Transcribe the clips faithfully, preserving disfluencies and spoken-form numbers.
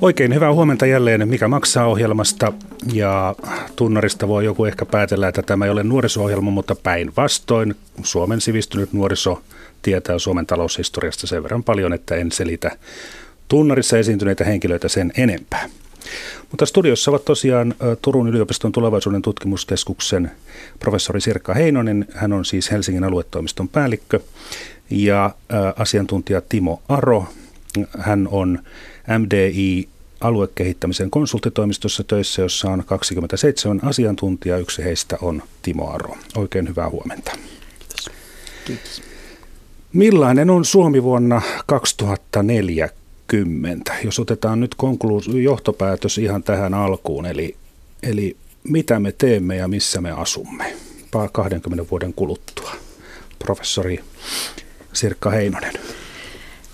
Oikein hyvää huomenta jälleen Mikä maksaa -ohjelmasta, ja tunnarista voi joku ehkä päätellä, että tämä ei ole nuoriso-ohjelma, mutta päinvastoin Suomen sivistynyt nuoriso tietää Suomen taloushistoriasta sen verran paljon, että en selitä tunnarissa esiintyneitä henkilöitä sen enempää. Mutta studiossa ovat tosiaan Turun yliopiston tulevaisuuden tutkimuskeskuksen professori Sirkka Heinonen, hän on siis Helsingin aluetoimiston päällikkö, ja asiantuntija Timo Aro, hän on M D I-aluekehittämisen konsulttitoimistossa töissä, jossa on kaksikymmentäseitsemän asiantuntijaa. Yksi heistä on Timo Aro. Oikein hyvää huomenta. Kiitos. Kiitos. Millainen on Suomi vuonna kaksituhattaneljäkymmentä? Jos otetaan nyt konkluus- johtopäätös ihan tähän alkuun, eli, eli mitä me teemme ja missä me asumme kaksikymmentä vuoden kuluttua. Professori Sirkka Heinonen.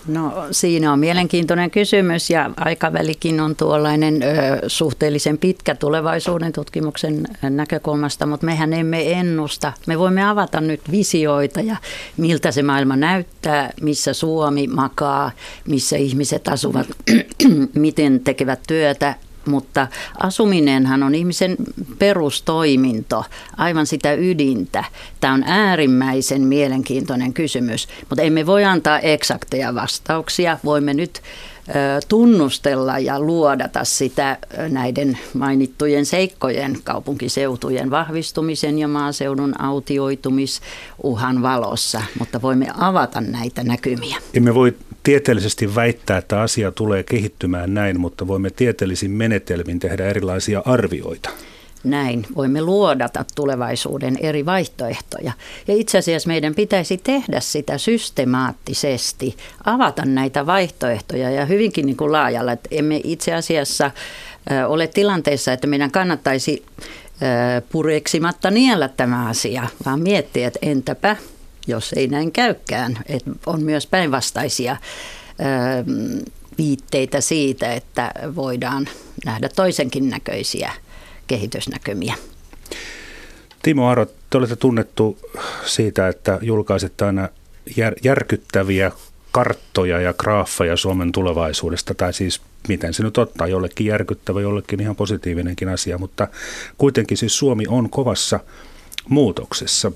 No, siinä on mielenkiintoinen kysymys, ja aikavälikin on tuollainen ö, suhteellisen pitkä tulevaisuuden tutkimuksen näkökulmasta, mutta mehän emme ennusta. Me voimme avata nyt visioita ja miltä se maailma näyttää, missä Suomi makaa, missä ihmiset asuvat, miten tekevät työtä. Mutta asuminenhan on ihmisen perustoiminto, aivan sitä ydintä. Tämä on äärimmäisen mielenkiintoinen kysymys, mutta emme voi antaa eksakteja vastauksia. Voimme nyt tunnustella ja luodata sitä näiden mainittujen seikkojen, kaupunkiseutujen vahvistumisen ja maaseudun autioitumisuhan valossa, mutta voimme avata näitä näkymiä. Emme voi tieteellisesti väittää, että asia tulee kehittymään näin, mutta voimme tieteellisin menetelmin tehdä erilaisia arvioita. Näin, voimme luodata tulevaisuuden eri vaihtoehtoja. Ja itse asiassa meidän pitäisi tehdä sitä systemaattisesti, avata näitä vaihtoehtoja ja hyvinkin niin kuin laajalla. Että emme itse asiassa ole tilanteessa, että meidän kannattaisi pureksimatta niellä tämä asia, vaan miettiä, että entäpä, jos ei näin käykään. Että on myös päinvastaisia viitteitä siitä, että voidaan nähdä toisenkin näköisiä kehitysnäkymiä. Timo Aro, te olette tunnettu siitä, että julkaisette aina jär, järkyttäviä karttoja ja graafeja Suomen tulevaisuudesta, tai siis miten se nyt ottaa, jollekin järkyttävä, jollekin ihan positiivinenkin asia, mutta kuitenkin siis Suomi on kovassa muutoksessa.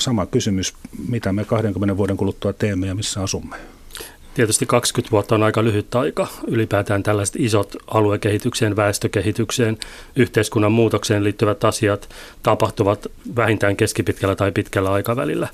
Sama kysymys, mitä me kaksikymmentä vuoden kuluttua teemme ja missä asumme? Tietysti kaksikymmentä vuotta on aika lyhyt aika. Ylipäätään tällaiset isot aluekehitykseen, väestökehitykseen, yhteiskunnan muutokseen liittyvät asiat tapahtuvat vähintään keskipitkällä tai pitkällä aikavälillä.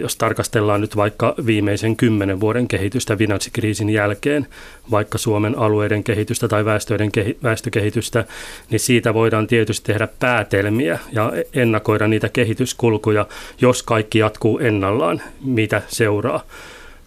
Jos tarkastellaan nyt vaikka viimeisen kymmenen vuoden kehitystä finanssikriisin jälkeen, vaikka Suomen alueiden kehitystä tai väestöiden kehi- väestökehitystä, niin siitä voidaan tietysti tehdä päätelmiä ja ennakoida niitä kehityskulkuja, jos kaikki jatkuu ennallaan, mitä seuraa.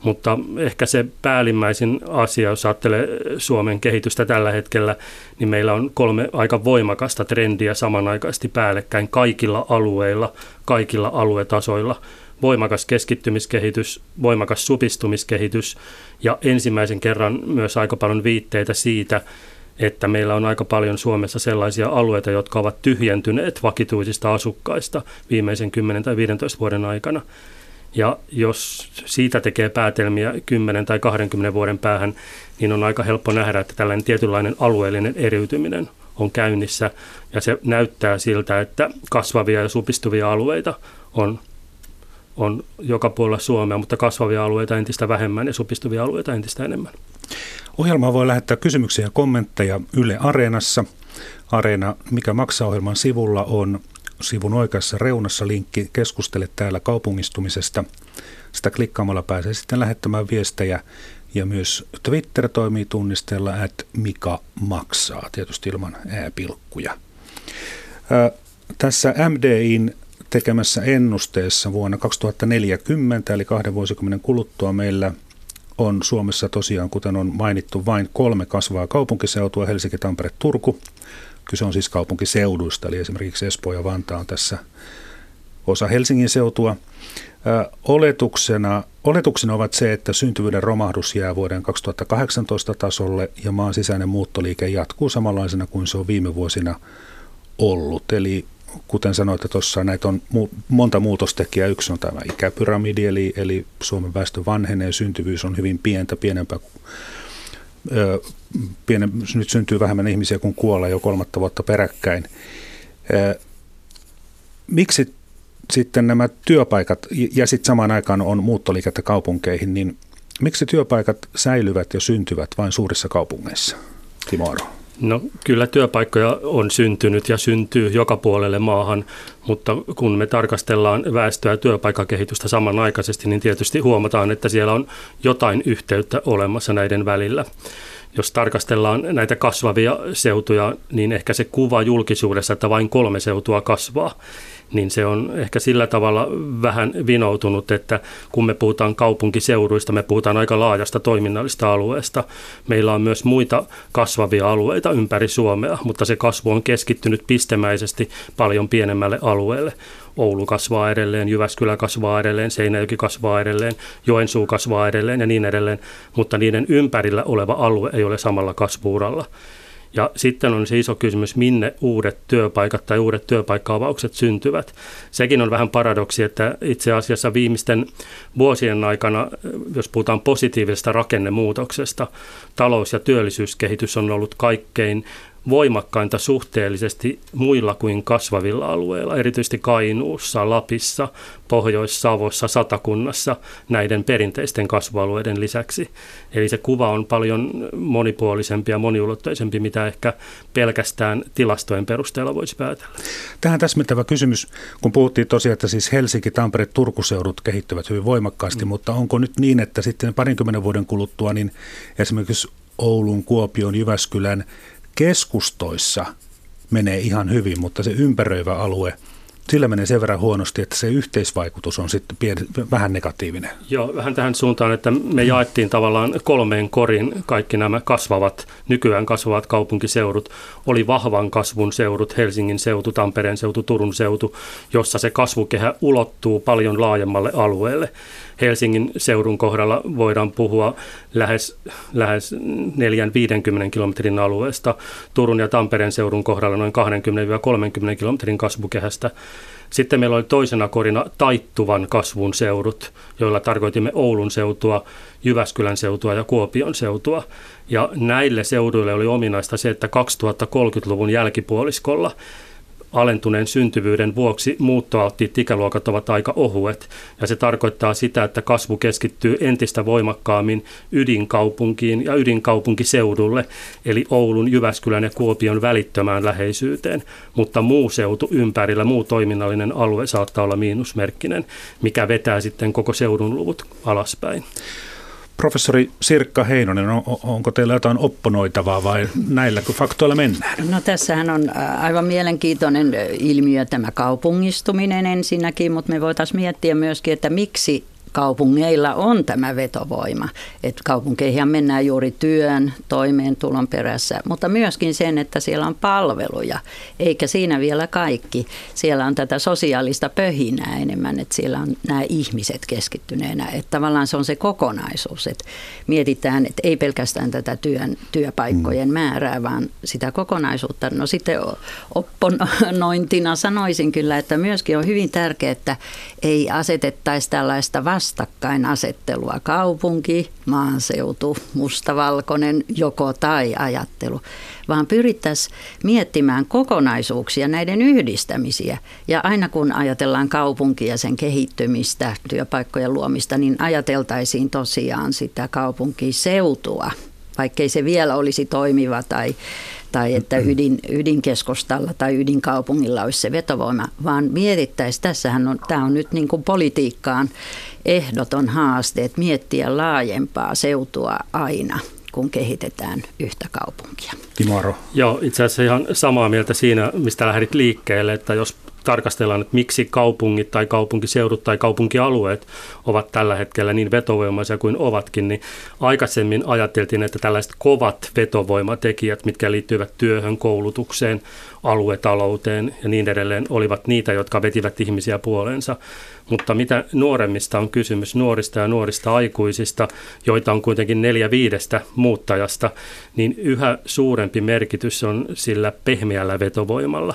Mutta ehkä se päällimmäisin asia, jos ajattelee Suomen kehitystä tällä hetkellä, niin meillä on kolme aika voimakasta trendiä samanaikaisesti päällekkäin kaikilla alueilla, kaikilla aluetasoilla. Voimakas keskittymiskehitys, voimakas supistumiskehitys ja ensimmäisen kerran myös aika paljon viitteitä siitä, että meillä on aika paljon Suomessa sellaisia alueita, jotka ovat tyhjentyneet vakituisista asukkaista viimeisen kymmenen tai viidentoista vuoden aikana. Ja jos siitä tekee päätelmiä kymmenen tai kaksikymmentä vuoden päähän, niin on aika helppo nähdä, että tällainen tietynlainen alueellinen eriytyminen on käynnissä. Ja se näyttää siltä, että kasvavia ja supistuvia alueita on, on joka puolella Suomea, mutta kasvavia alueita entistä vähemmän ja supistuvia alueita entistä enemmän. Ohjelmaa voi lähettää kysymyksiä ja kommentteja Yle Areenassa. Areena Mikä maksaa -ohjelman sivulla on sivun oikeassa reunassa linkki Keskustele täällä kaupungistumisesta. Sitä klikkaamalla pääsee sitten lähettämään viestejä, ja myös Twitter toimii tunnisteella at Mikä maksaa, tietysti ilman ä-pilkkuja. Ää, tässä M D I:n tekemässä ennusteessa vuonna kaksituhattaneljäkymmentä, eli kahden vuosikymmenen kuluttua, meillä on Suomessa tosiaan, kuten on mainittu, vain kolme kasvavaa kaupunkiseutua, Helsinki, Tampere, Turku. Kyse on siis kaupunkiseuduista, eli esimerkiksi Espoo ja Vantaa on tässä osa Helsingin seutua. Oletuksena, oletuksena ovat se, että syntyvyyden romahdus jää vuoden kaksituhattakahdeksantoista tasolle ja maan sisäinen muuttoliike jatkuu samanlaisena kuin se on viime vuosina ollut. Eli kuten sanoitte tuossa, näitä on monta muutostekijää. Yksi on tämä ikäpyramidi, eli, eli Suomen väestö vanhenee, syntyvyys on hyvin pientä, pienempää kuin Öö, pienen, nyt syntyy vähemmän ihmisiä kuin kuolee jo kolmatta vuotta peräkkäin. Öö, miksi sitten nämä työpaikat, ja sitten samaan aikaan on muuttoliikettä kaupunkeihin, niin miksi työpaikat säilyvät ja syntyvät vain suurissa kaupungeissa, Timo Aro? No kyllä työpaikkoja on syntynyt ja syntyy joka puolelle maahan, mutta kun me tarkastellaan väestöä ja työpaikkakehitystä samanaikaisesti, niin tietysti huomataan, että siellä on jotain yhteyttä olemassa näiden välillä. Jos tarkastellaan näitä kasvavia seutuja, niin ehkä se kuva julkisuudessa, että vain kolme seutua kasvaa, niin se on ehkä sillä tavalla vähän vinoutunut, että kun me puhutaan kaupunkiseuduista, me puhutaan aika laajasta toiminnallista alueesta. Meillä on myös muita kasvavia alueita ympäri Suomea, mutta se kasvu on keskittynyt pistemäisesti paljon pienemmälle alueelle. Oulu kasvaa edelleen, Jyväskylä kasvaa edelleen, Seinäjoki kasvaa edelleen, Joensuu kasvaa edelleen ja niin edelleen, mutta niiden ympärillä oleva alue ei ole samalla kasvuuralla. Ja sitten on se iso kysymys, minne uudet työpaikat tai uudet työpaikka-avaukset syntyvät. Sekin on vähän paradoksi, että itse asiassa viimeisten vuosien aikana, jos puhutaan positiivisesta rakennemuutoksesta, talous- ja työllisyyskehitys on ollut kaikkein voimakkainta suhteellisesti muilla kuin kasvavilla alueilla, erityisesti Kainuussa, Lapissa, Pohjois-Savossa, Satakunnassa näiden perinteisten kasvualueiden lisäksi. Eli se kuva on paljon monipuolisempi ja moniulotteisempi, mitä ehkä pelkästään tilastojen perusteella voisi päätellä. Tähän täsmentävä kysymys, kun puhuttiin tosiaan, että siis Helsinki, Tampere, Turku-seudut kehittyvät hyvin voimakkaasti, mm. mutta onko nyt niin, että sitten parinkymmenen vuoden kuluttua niin esimerkiksi Oulun, Kuopion, Jyväskylän keskustoissa menee ihan hyvin, mutta se ympäröivä alue, sillä menee sen verran huonosti, että se yhteisvaikutus on sitten pieni, vähän negatiivinen. Joo, vähän tähän suuntaan, että me jaettiin tavallaan kolmeen korin kaikki nämä kasvavat, nykyään kasvavat kaupunkiseudut. Oli vahvan kasvun seudut, Helsingin seutu, Tampereen seutu, Turun seutu, jossa se kasvukehä ulottuu paljon laajemmalle alueelle. Helsingin seudun kohdalla voidaan puhua lähes, lähes neljästä viiteenkymmeneen kilometrin alueesta, Turun ja Tampereen seudun kohdalla noin kaksikymmentä kolmekymmentä kilometrin kasvukehästä. Sitten meillä oli toisena korina taittuvan kasvun seudut, joilla tarkoitimme Oulun seutua, Jyväskylän seutua ja Kuopion seutua. Ja näille seuduille oli ominaista se, että kaksituhattakolmekymmentäluvun jälkipuoliskolla alentuneen syntyvyyden vuoksi muuttoalttiit ikäluokat ovat aika ohuet, ja se tarkoittaa sitä, että kasvu keskittyy entistä voimakkaammin ydinkaupunkiin ja ydinkaupunkiseudulle, eli Oulun, Jyväskylän ja Kuopion välittömään läheisyyteen, mutta muu seutu ympärillä, muu toiminnallinen alue saattaa olla miinusmerkkinen, mikä vetää sitten koko seudun luvut alaspäin. Professori Sirkka Heinonen, onko teillä jotain opponoitavaa vai näillä faktoilla mennään? No tässähän on aivan mielenkiintoinen ilmiö tämä kaupungistuminen ensinnäkin, mutta me voitaisiin miettiä myöskin, että miksi kaupungeilla on tämä vetovoima. Että kaupunkeihin mennään juuri työn, toimeentulon perässä, mutta myöskin sen, että siellä on palveluja, eikä siinä vielä kaikki. Siellä on tätä sosiaalista pöhinää enemmän, että siellä on nämä ihmiset keskittyneenä. Että tavallaan se on se kokonaisuus, että mietitään, että ei pelkästään tätä työn, työpaikkojen määrää, vaan sitä kokonaisuutta. No sitten opponointina sanoisin kyllä, että myöskin on hyvin tärkeää, että ei asetettaisi tällaista vastaan. Vastakkainasettelua, kaupunki, maaseutu, mustavalkoinen, joko tai ajattelu, vaan pyrittäisiin miettimään kokonaisuuksia, näiden yhdistämisiä. Ja aina kun ajatellaan kaupunkia, sen kehittymistä, työpaikkojen luomista, niin ajateltaisiin tosiaan sitä kaupunkiseutua, vaikkei se vielä olisi toimiva tai, tai että ydin, ydinkeskustalla tai ydinkaupungilla olisi se vetovoima, vaan mietittäisiin, tässähän on, tämä on nyt niin kuin politiikkaan ehdoton haaste, että miettiä laajempaa seutua aina, kun kehitetään yhtä kaupunkia. Timo Aro. Joo, itse asiassa ihan samaa mieltä siinä, mistä lähdit liikkeelle, että jos tarkastellaan, että miksi kaupungit tai kaupunkiseudut tai kaupunkialueet ovat tällä hetkellä niin vetovoimaisia kuin ovatkin, niin aikaisemmin ajateltiin, että tällaiset kovat vetovoimatekijät, mitkä liittyvät työhön, koulutukseen, aluetalouteen ja niin edelleen olivat niitä, jotka vetivät ihmisiä puoleensa. Mutta mitä nuoremmista on kysymys, nuorista ja nuorista aikuisista, joita on kuitenkin neljä viidestä muuttajasta, niin yhä suurempi merkitys on sillä pehmeällä vetovoimalla.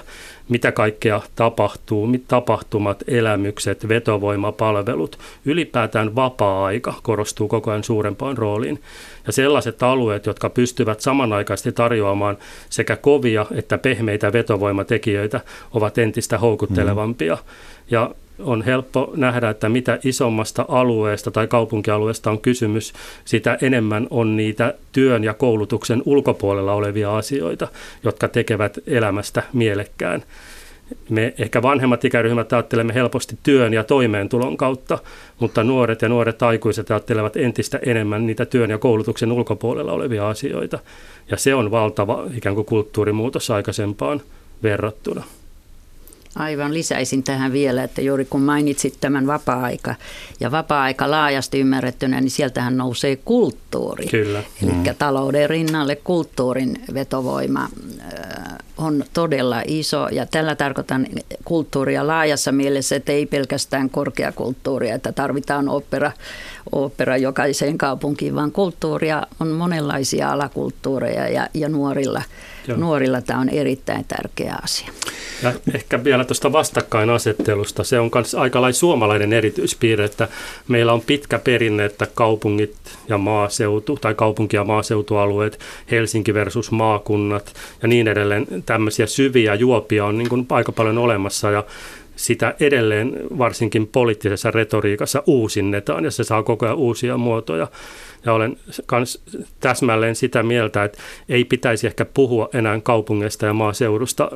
Mitä kaikkea tapahtuu, mit tapahtumat, elämykset, vetovoimapalvelut, ylipäätään vapaa-aika korostuu koko ajan suurempaan rooliin. Ja sellaiset alueet, jotka pystyvät samanaikaisesti tarjoamaan sekä kovia että pehmeitä vetovoimatekijöitä, ovat entistä houkuttelevampia. Ja on helppo nähdä, että mitä isommasta alueesta tai kaupunkialueesta on kysymys, sitä enemmän on niitä työn ja koulutuksen ulkopuolella olevia asioita, jotka tekevät elämästä mielekkään. Me ehkä vanhemmat ikäryhmät ajattelemme helposti työn ja toimeentulon kautta, mutta nuoret ja nuoret aikuiset ajattelevat entistä enemmän niitä työn ja koulutuksen ulkopuolella olevia asioita. Ja se on valtava ikään kuin kulttuurimuutos aikaisempaan verrattuna. Aivan, lisäisin tähän vielä, että juuri kun mainitsit tämän vapaa-aika ja vapaa-aika laajasti ymmärrettynä, niin sieltähän nousee kulttuuri. Kyllä. Eli mm. talouden rinnalle kulttuurin vetovoima on todella iso, ja tällä tarkoitan kulttuuria laajassa mielessä, että ei pelkästään korkeakulttuuria, että tarvitaan opera, opera jokaiseen kaupunkiin, vaan kulttuuria on monenlaisia alakulttuureja ja, ja nuorilla, nuorilla tämä on erittäin tärkeä asia. Ja ehkä vielä tuosta vastakkainasettelusta. Se on myös aika lailla suomalainen erityispiirre, että meillä on pitkä perinne, että kaupungit ja maaseutu tai kaupunki- ja maaseutualueet, Helsinki versus maakunnat ja niin edelleen, tämmöisiä syviä juopia on niin kuin aika paljon olemassa ja sitä edelleen varsinkin poliittisessa retoriikassa uusinnetaan ja se saa koko ajan uusia muotoja. Ja olen kans täsmälleen sitä mieltä, että ei pitäisi ehkä puhua enää kaupungeista ja maaseudusta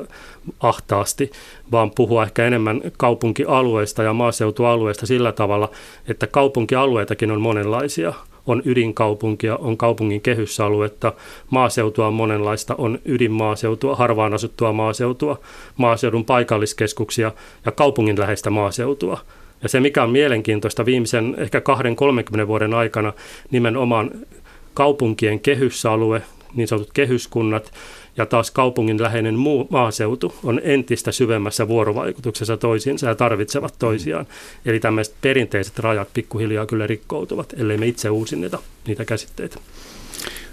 ahtaasti, vaan puhua ehkä enemmän kaupunkialueista ja maaseutualueista sillä tavalla, että kaupunkialueitakin on monenlaisia. On ydinkaupunkia, on kaupungin kehysaluetta, maaseutua on monenlaista, on ydinmaaseutua, harvaan asuttua maaseutua, maaseudun paikalliskeskuksia ja kaupungin läheistä maaseutua. Ja se, mikä on mielenkiintoista viimeisen ehkä kahdenkymmenen kolmenkymmenen vuoden aikana, nimenomaan kaupunkien kehysalue, niin sanotut kehyskunnat, ja taas kaupungin läheinen muu maaseutu on entistä syvemmässä vuorovaikutuksessa toisiinsa ja tarvitsevat toisiaan. Eli tämmöiset perinteiset rajat pikkuhiljaa kyllä rikkoutuvat, ellei me itse uusinneta niitä käsitteitä.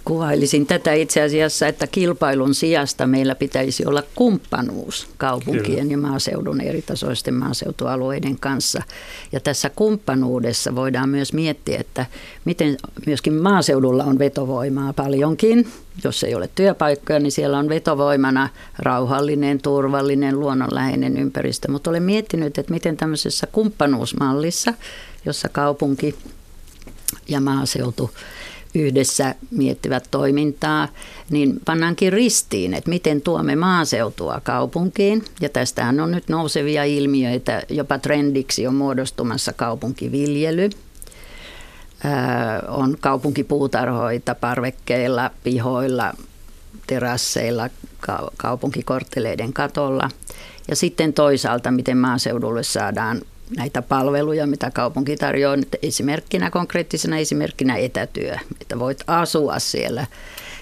Kuvailisin tätä itse asiassa, että kilpailun sijasta meillä pitäisi olla kumppanuus kaupunkien Kyllä. ja maaseudun eritasoisten maaseutualueiden kanssa. Ja tässä kumppanuudessa voidaan myös miettiä, että miten myöskin maaseudulla on vetovoimaa paljonkin. Jos ei ole työpaikkoja, niin siellä on vetovoimana rauhallinen, turvallinen, luonnonläheinen ympäristö. Mutta olen miettinyt, että miten tämmöisessä kumppanuusmallissa, jossa kaupunki ja maaseutu yhdessä miettivät toimintaa, niin pannaankin ristiin, että miten tuomme maaseutua kaupunkiin. Ja tästähän on nyt nousevia ilmiöitä, jopa trendiksi on muodostumassa kaupunkiviljely. Öö, on kaupunkipuutarhoita parvekkeilla, pihoilla, terasseilla, kaupunkikortteleiden katolla. Ja sitten toisaalta, miten maaseudulle saadaan näitä palveluja, mitä kaupunki tarjoaa, esimerkkinä, konkreettisena esimerkkinä etätyö, että voit asua siellä,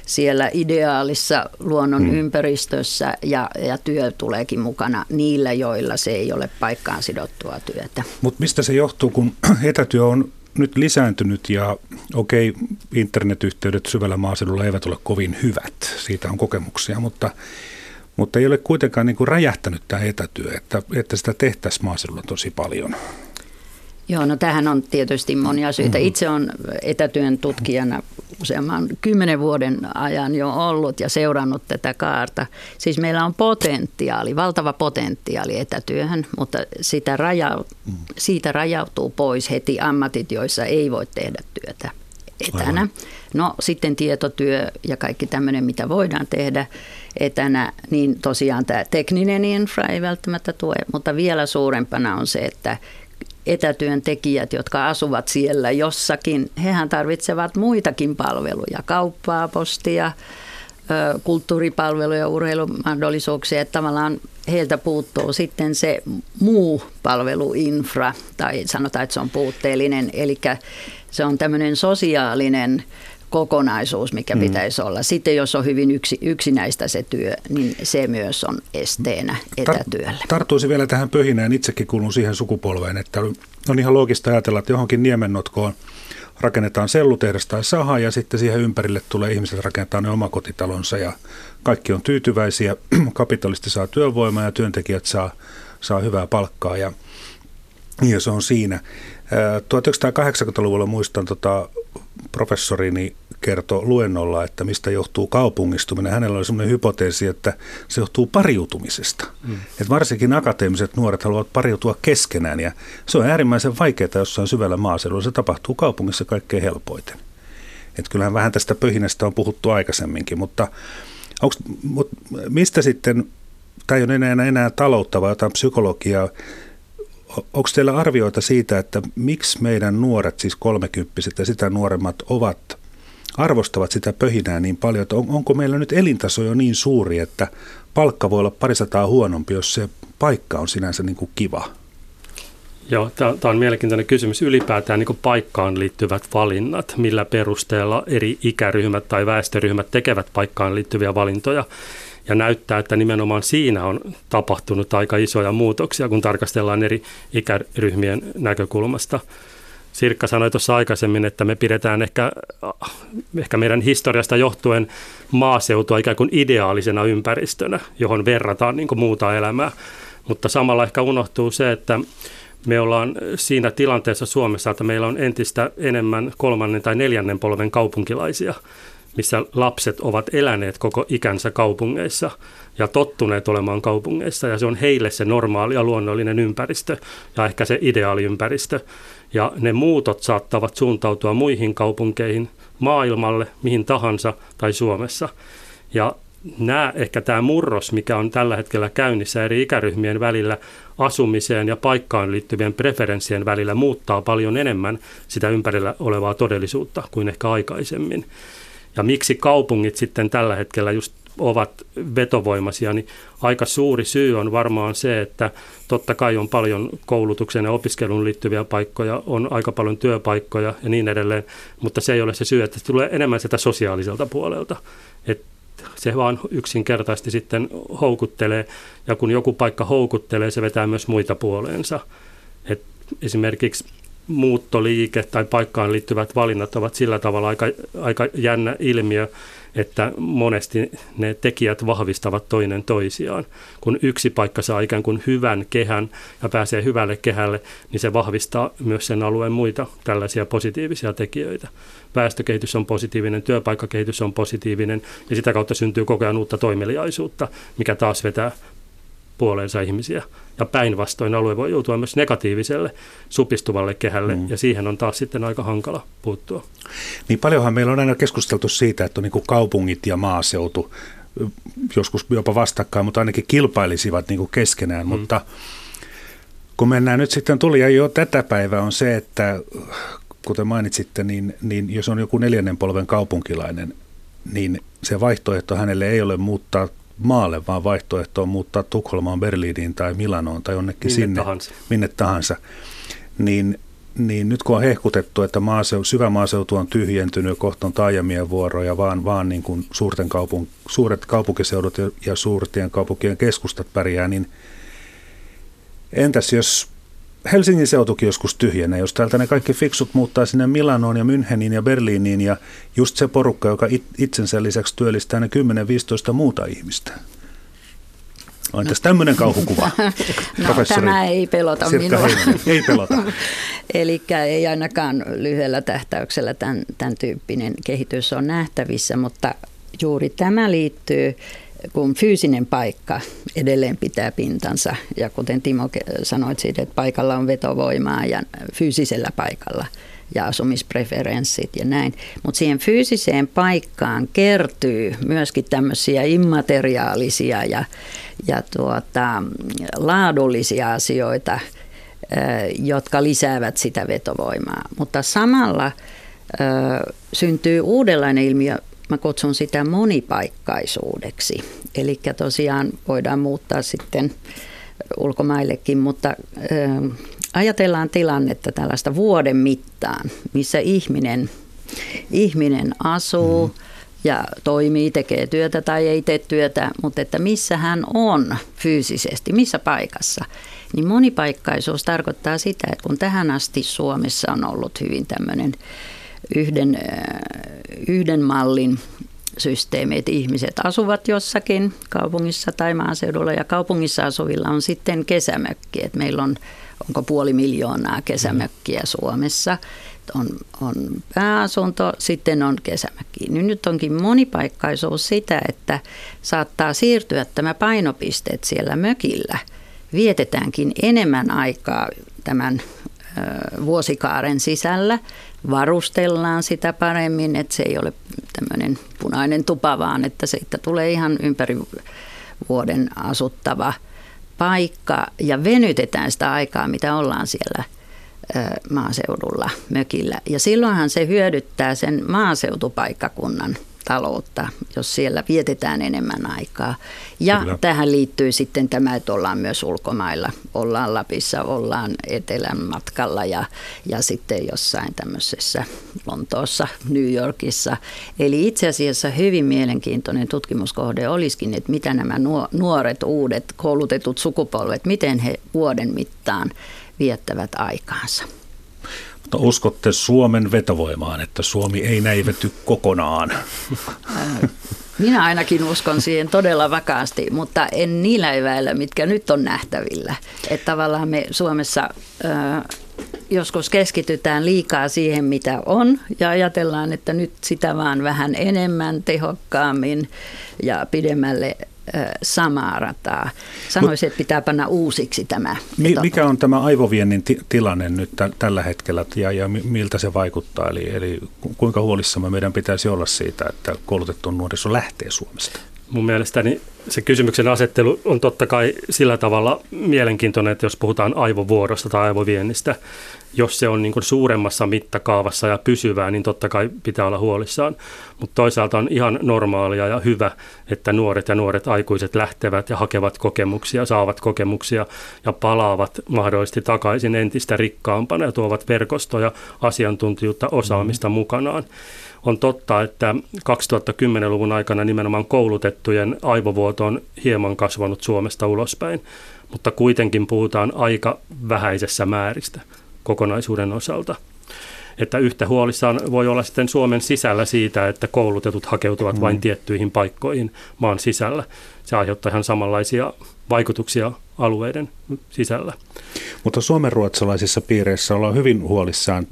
siellä ideaalissa luonnon mm. ympäristössä ja, ja työ tuleekin mukana niillä, joilla se ei ole paikkaan sidottua työtä. Mutta mistä se johtuu, kun etätyö on nyt lisääntynyt ja okei, okay, internetyhteydet syvällä maaseudulla eivät ole kovin hyvät, siitä on kokemuksia, mutta Mutta ei ole kuitenkaan niin kuin räjähtänyt tämä etätyö, että, että sitä tehtäisiin maaseudulla tosi paljon. Joo, no tähän on tietysti monia syitä. Itse olen etätyön tutkijana useamman kymmenen vuoden ajan jo ollut ja seurannut tätä kaarta. Siis meillä on potentiaali, valtava potentiaali etätyöhön, mutta sitä raja, siitä rajautuu pois heti ammatit, joissa ei voi tehdä työtä etänä. No sitten tietotyö ja kaikki tämmöinen, mitä voidaan tehdä etänä, niin tosiaan tämä tekninen infra ei välttämättä tue, mutta vielä suurempana on se, että etätyöntekijät, jotka asuvat siellä jossakin, hehän tarvitsevat muitakin palveluja, kauppaa, postia, kulttuuripalveluja, urheilumahdollisuuksia, että tavallaan heiltä puuttuu sitten se muu palveluinfra, tai sanotaan, että se on puutteellinen, eli se on tämmöinen sosiaalinen kokonaisuus, mikä mm. pitäisi olla. Sitten jos on hyvin yksi, yksinäistä se työ, niin se myös on esteenä etätyölle. Tar- tartuisin vielä tähän pöhinään. Itsekin kuulun siihen sukupolveen, että on ihan loogista ajatella, että johonkin niemennotkoon rakennetaan sellutehdas tai saha ja sitten siihen ympärille tulee ihmiset rakentaa ne omakotitalonsa ja kaikki on tyytyväisiä. Kapitalisti saa työvoimaa ja työntekijät saa, saa hyvää palkkaa ja, ja se on siinä. tuhatyhdeksänsataakahdeksankymmentäluvulla muistan tota, professorini kertoi luennolla, että mistä johtuu kaupungistuminen. Hänellä oli sellainen hypoteesi, että se johtuu pariutumisesta. Mm. Että varsinkin akateemiset nuoret haluavat pariutua keskenään ja se on äärimmäisen vaikeaa jossain syvällä maaseudulla. Se tapahtuu kaupungissa kaikkein helpoiten. Että kyllähän vähän tästä pöhinästä on puhuttu aikaisemminkin, mutta, onks, mutta mistä sitten, tämä ei ole enää, enää taloutta vai jotain psykologiaa, onko teillä arvioita siitä, että miksi meidän nuoret, siis kolmekymppiset ja sitä nuoremmat, ovat, arvostavat sitä pöhinää niin paljon, että on, onko meillä nyt elintaso jo niin suuri, että palkka voi olla parisataa huonompi, jos se paikka on sinänsä niin kuin kiva? Joo, tämä on mielenkiintoinen kysymys. Ylipäätään niin kuin paikkaan liittyvät valinnat, millä perusteella eri ikäryhmät tai väestöryhmät tekevät paikkaan liittyviä valintoja. Ja näyttää, että nimenomaan siinä on tapahtunut aika isoja muutoksia, kun tarkastellaan eri ikäryhmien näkökulmasta. Sirkka sanoi tuossa aikaisemmin, että me pidetään ehkä, ehkä meidän historiasta johtuen maaseutua ikään kuin ideaalisena ympäristönä, johon verrataan niin kuin muuta elämää. Mutta samalla ehkä unohtuu se, että me ollaan siinä tilanteessa Suomessa, että meillä on entistä enemmän kolmannen tai neljännen polven kaupunkilaisia, missä lapset ovat eläneet koko ikänsä kaupungeissa ja tottuneet olemaan kaupungeissa. Ja se on heille se normaali ja luonnollinen ympäristö ja ehkä se ideaaliympäristö. Ja ne muutot saattavat suuntautua muihin kaupunkeihin, maailmalle, mihin tahansa tai Suomessa. Ja nämä, ehkä tämä murros, mikä on tällä hetkellä käynnissä eri ikäryhmien välillä, asumiseen ja paikkaan liittyvien preferenssien välillä, muuttaa paljon enemmän sitä ympärillä olevaa todellisuutta kuin ehkä aikaisemmin. Ja miksi kaupungit sitten tällä hetkellä just ovat vetovoimaisia, niin aika suuri syy on varmaan se, että totta kai on paljon koulutuksen ja opiskelun liittyviä paikkoja, on aika paljon työpaikkoja ja niin edelleen, mutta se ei ole se syy, että se tulee enemmän sieltä sosiaaliselta puolelta. Et se vaan yksinkertaisesti sitten houkuttelee, ja kun joku paikka houkuttelee, se vetää myös muita puoleensa. Et esimerkiksi muuttoliike tai paikkaan liittyvät valinnat ovat sillä tavalla aika, aika jännä ilmiö, että monesti ne tekijät vahvistavat toinen toisiaan. Kun yksi paikka saa ikään kuin hyvän kehän ja pääsee hyvälle kehälle, niin se vahvistaa myös sen alueen muita tällaisia positiivisia tekijöitä. Väestökehitys on positiivinen, työpaikkakehitys on positiivinen ja sitä kautta syntyy koko ajan uutta toimeliaisuutta, mikä taas vetää puoleensa ihmisiä. Ja päinvastoin alue voi joutua myös negatiiviselle, supistuvalle kehälle, mm. ja siihen on taas sitten aika hankala puuttua. Niin paljonhan meillä on aina keskusteltu siitä, että on niin kuin kaupungit ja maaseutu, joskus jopa vastakkain, mutta ainakin kilpailisivat niin kuin keskenään. Mm. Mutta kun mennään nyt sitten tuli, ja jo tätä päivää on se, että kuten mainitsitte, niin, niin jos on joku neljännen polven kaupunkilainen, niin se vaihtoehto hänelle ei ole muuttaa maalle, vaan vaihtoehto on muuttaa Tukholmaan, Berliiniin tai Milanoon tai jonnekin minne sinne, tahansa. minne tahansa. Niin, niin nyt kun on hehkutettu, että maaseutu, syvä maaseutu on tyhjentynyt, kohta on taajamien vuoroja, vaan, vaan niin kuin suurten kaupunk- suuret kaupunkiseudut ja, ja suurtien kaupunkien keskustat pärjää, niin entäs jos Helsingin seutukin joskus tyhjenee, jos täältä ne kaikki fiksut muuttaa sinne Milanoon ja Müncheniin ja Berliiniin ja just se porukka, joka itsensä lisäksi työllistää ne kymmenen viisitoista muuta ihmistä. On tässä tämmöinen kauhukuva. No, tämä ei pelota Sirkka minua. Heinonen. Ei pelota. Eli ei ainakaan lyhyellä tähtäyksellä tämän, tämän tyyppinen kehitys on nähtävissä, mutta juuri tämä liittyy, kun fyysinen paikka edelleen pitää pintansa, ja kuten Timo sanoi siitä, että paikalla on vetovoimaa ja fyysisellä paikalla ja asumispreferenssit ja näin, mutta siihen fyysiseen paikkaan kertyy myöskin tämmöisiä immateriaalisia ja, ja tuota, laadullisia asioita, jotka lisäävät sitä vetovoimaa, mutta samalla ö, syntyy uudenlainen ilmiö. Mä kutsun sitä monipaikkaisuudeksi, eli tosiaan voidaan muuttaa sitten ulkomaillekin, mutta ö, ajatellaan tilannetta tällaista vuoden mittaan, missä ihminen ihminen asuu mm. ja toimii, tekee työtä tai ei tee työtä, mutta että missä hän on fyysisesti, missä paikassa, niin monipaikkaisuus tarkoittaa sitä, että kun tähän asti Suomessa on ollut hyvin tämmöinen yhden, yhden mallin systeemi, että ihmiset asuvat jossakin kaupungissa tai maaseudulla ja kaupungissa asuvilla on sitten kesämökki, että meillä on onko puoli miljoonaa kesämökkiä Suomessa, on, on pääasunto, sitten on kesämökki. Nyt onkin monipaikkaisuus sitä, että saattaa siirtyä tämä painopiste, että siellä mökillä vietetäänkin enemmän aikaa tämän vuosikaaren sisällä, varustellaan sitä paremmin, että se ei ole tämmöinen punainen tupa, vaan että siitä tulee ihan ympäri vuoden asuttava paikka ja venytetään sitä aikaa, mitä ollaan siellä maaseudulla, mökillä. Ja silloinhan se hyödyttää sen maaseutupaikkakunnan taloutta, jos siellä vietetään enemmän aikaa. Ja Kyllä. tähän liittyy sitten tämä, että ollaan myös ulkomailla. Ollaan Lapissa, ollaan etelän matkalla ja, ja sitten jossain tämmöisessä Lontoossa, New Yorkissa. Eli itse asiassa hyvin mielenkiintoinen tutkimuskohde olisikin, että mitä nämä nuoret, uudet, koulutetut sukupolvet, miten he vuoden mittaan viettävät aikaansa. Mutta uskotte Suomen vetovoimaan, että Suomi ei näivety kokonaan? Minä ainakin uskon siihen todella vakaasti, mutta en niillä eväillä, mitkä nyt on nähtävillä. Että tavallaan me Suomessa joskus keskitytään liikaa siihen, mitä on, ja ajatellaan, että nyt sitä vaan vähän enemmän, tehokkaammin ja pidemmälle samaa rataa. Sanoisin, että pitää panna uusiksi tämä. Mikä on tämä aivoviennin t- tilanne nyt t- tällä hetkellä ja, ja miltä se vaikuttaa? Eli, eli kuinka huolissamme meidän pitäisi olla siitä, että koulutettu nuoriso lähtee Suomesta? Mun mielestäni se kysymyksen asettelu on totta kai sillä tavalla mielenkiintoinen, että jos puhutaan aivovuodosta tai aivoviennistä, jos se on niin kuin suuremmassa mittakaavassa ja pysyvää, niin totta kai pitää olla huolissaan. Mutta toisaalta on ihan normaalia ja hyvä, että nuoret ja nuoret aikuiset lähtevät ja hakevat kokemuksia, saavat kokemuksia ja palaavat mahdollisesti takaisin entistä rikkaampana ja tuovat verkostoja, asiantuntijuutta, osaamista mukanaan. On totta, että kaksituhattakymmenluvun aikana nimenomaan koulutettujen aivovuoto on hieman kasvanut Suomesta ulospäin, mutta kuitenkin puhutaan aika vähäisessä määristä kokonaisuuden osalta. Että yhtä huolissaan voi olla sitten Suomen sisällä siitä, että koulutetut hakeutuvat vain tiettyihin paikkoihin maan sisällä. Se aiheuttaa ihan samanlaisia vaikutuksia alueiden sisällä. Mutta suomenruotsalaisissa piireissä ollaan hyvin huolissaan.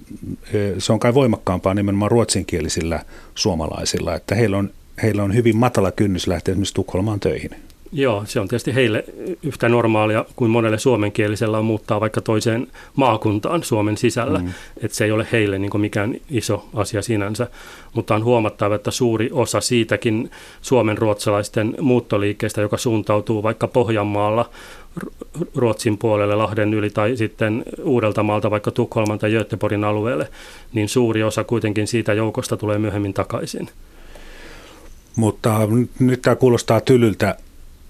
Se on kai voimakkaampaa nimenomaan ruotsinkielisillä suomalaisilla, että heillä on, heillä on hyvin matala kynnys lähteä esimerkiksi Tukholmaan töihin. Joo, se on tietysti heille yhtä normaalia kuin monelle suomenkielisellä on muuttaa vaikka toiseen maakuntaan Suomen sisällä, mm. että se ei ole heille niin kuin mikään iso asia sinänsä, mutta on huomattava, että suuri osa siitäkin suomenruotsalaisten muuttoliikkeestä, joka suuntautuu vaikka Pohjanmaalla Ruotsin puolelle Lahden yli tai sitten Uudeltamaalta vaikka Tukholman tai Göteborgin alueelle, niin suuri osa kuitenkin siitä joukosta tulee myöhemmin takaisin. Mutta nyt tämä kuulostaa tylyltä.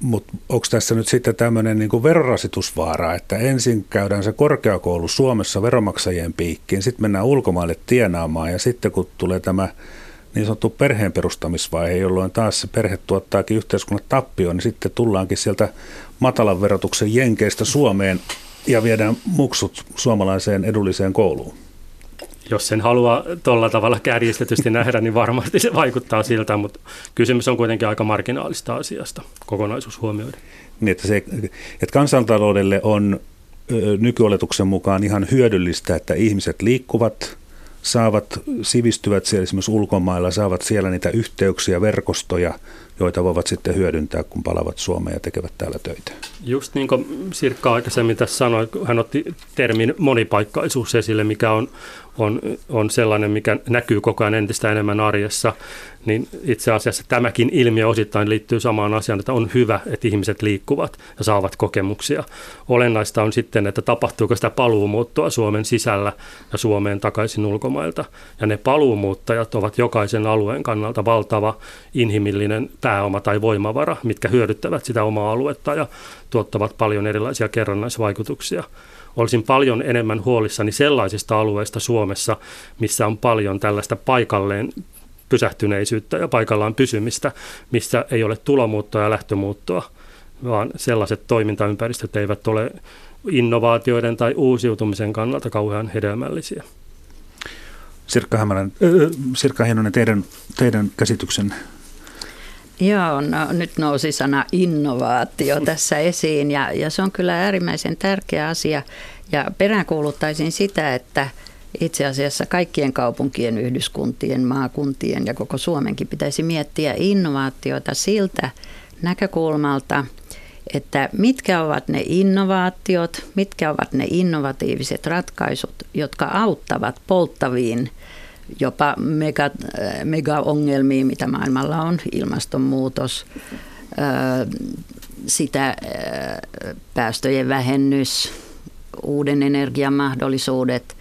Mutta onko tässä nyt sitten tämmöinen niinku verorasitusvaara, että ensin käydään se korkeakoulu Suomessa veronmaksajien piikkiin, sitten mennään ulkomaille tienaamaan ja sitten kun tulee tämä niin sanottu perheen perustamisvaihe, jolloin taas se perhe tuottaakin yhteiskunnan tappioon, niin sitten tullaankin sieltä matalan verotuksen jenkeistä Suomeen ja viedään muksut suomalaiseen edulliseen kouluun. Jos sen haluaa tuolla tavalla kärjistetysti nähdä, niin varmasti se vaikuttaa siltä, mutta kysymys on kuitenkin aika marginaalista asiasta, kokonaisuus huomioiden. Niin, että, se, että kansantaloudelle on nykyoletuksen mukaan ihan hyödyllistä, että ihmiset liikkuvat, saavat, sivistyvät siellä esimerkiksi ulkomailla, saavat siellä niitä yhteyksiä, verkostoja, joita voivat sitten hyödyntää, kun palaavat Suomeen ja tekevät täällä töitä. Just niin kuin Sirkka aikaisemmin tässä sanoi, hän otti termin monipaikkaisuus esille, mikä on, on, on sellainen, mikä näkyy koko ajan entistä enemmän arjessa, niin itse asiassa tämäkin ilmiö osittain liittyy samaan asiaan, että on hyvä, että ihmiset liikkuvat ja saavat kokemuksia. Olennaista on sitten, että tapahtuuko sitä paluumuuttoa Suomen sisällä ja Suomeen takaisin ulkomailta. Ja ne paluumuuttajat ovat jokaisen alueen kannalta valtava inhimillinen pääoma tai voimavara, mitkä hyödyttävät sitä omaa aluetta ja tuottavat paljon erilaisia kerrannaisvaikutuksia. Olisin paljon enemmän huolissani sellaisista alueista Suomessa, missä on paljon tällaista paikalleen pysähtyneisyyttä ja paikallaan pysymistä, missä ei ole tulomuuttoa ja lähtömuuttoa, vaan sellaiset toimintaympäristöt eivät ole innovaatioiden tai uusiutumisen kannalta kauhean hedelmällisiä. Sirkka, Hämälän, äh, Sirkka Heinonen, teidän, teidän käsityksen. Joo, no, nyt nousi sana innovaatio tässä esiin ja, ja se on kyllä äärimmäisen tärkeä asia ja peräänkuuluttaisin sitä, että itse asiassa kaikkien kaupunkien, yhdyskuntien, maakuntien ja koko Suomenkin pitäisi miettiä innovaatioita siltä näkökulmalta, että mitkä ovat ne innovaatiot, mitkä ovat ne innovatiiviset ratkaisut, jotka auttavat polttaviin jopa mega, mega-ongelmiin, mitä maailmalla on, ilmastonmuutos, sitä päästöjen vähennys, uuden energian mahdollisuudet,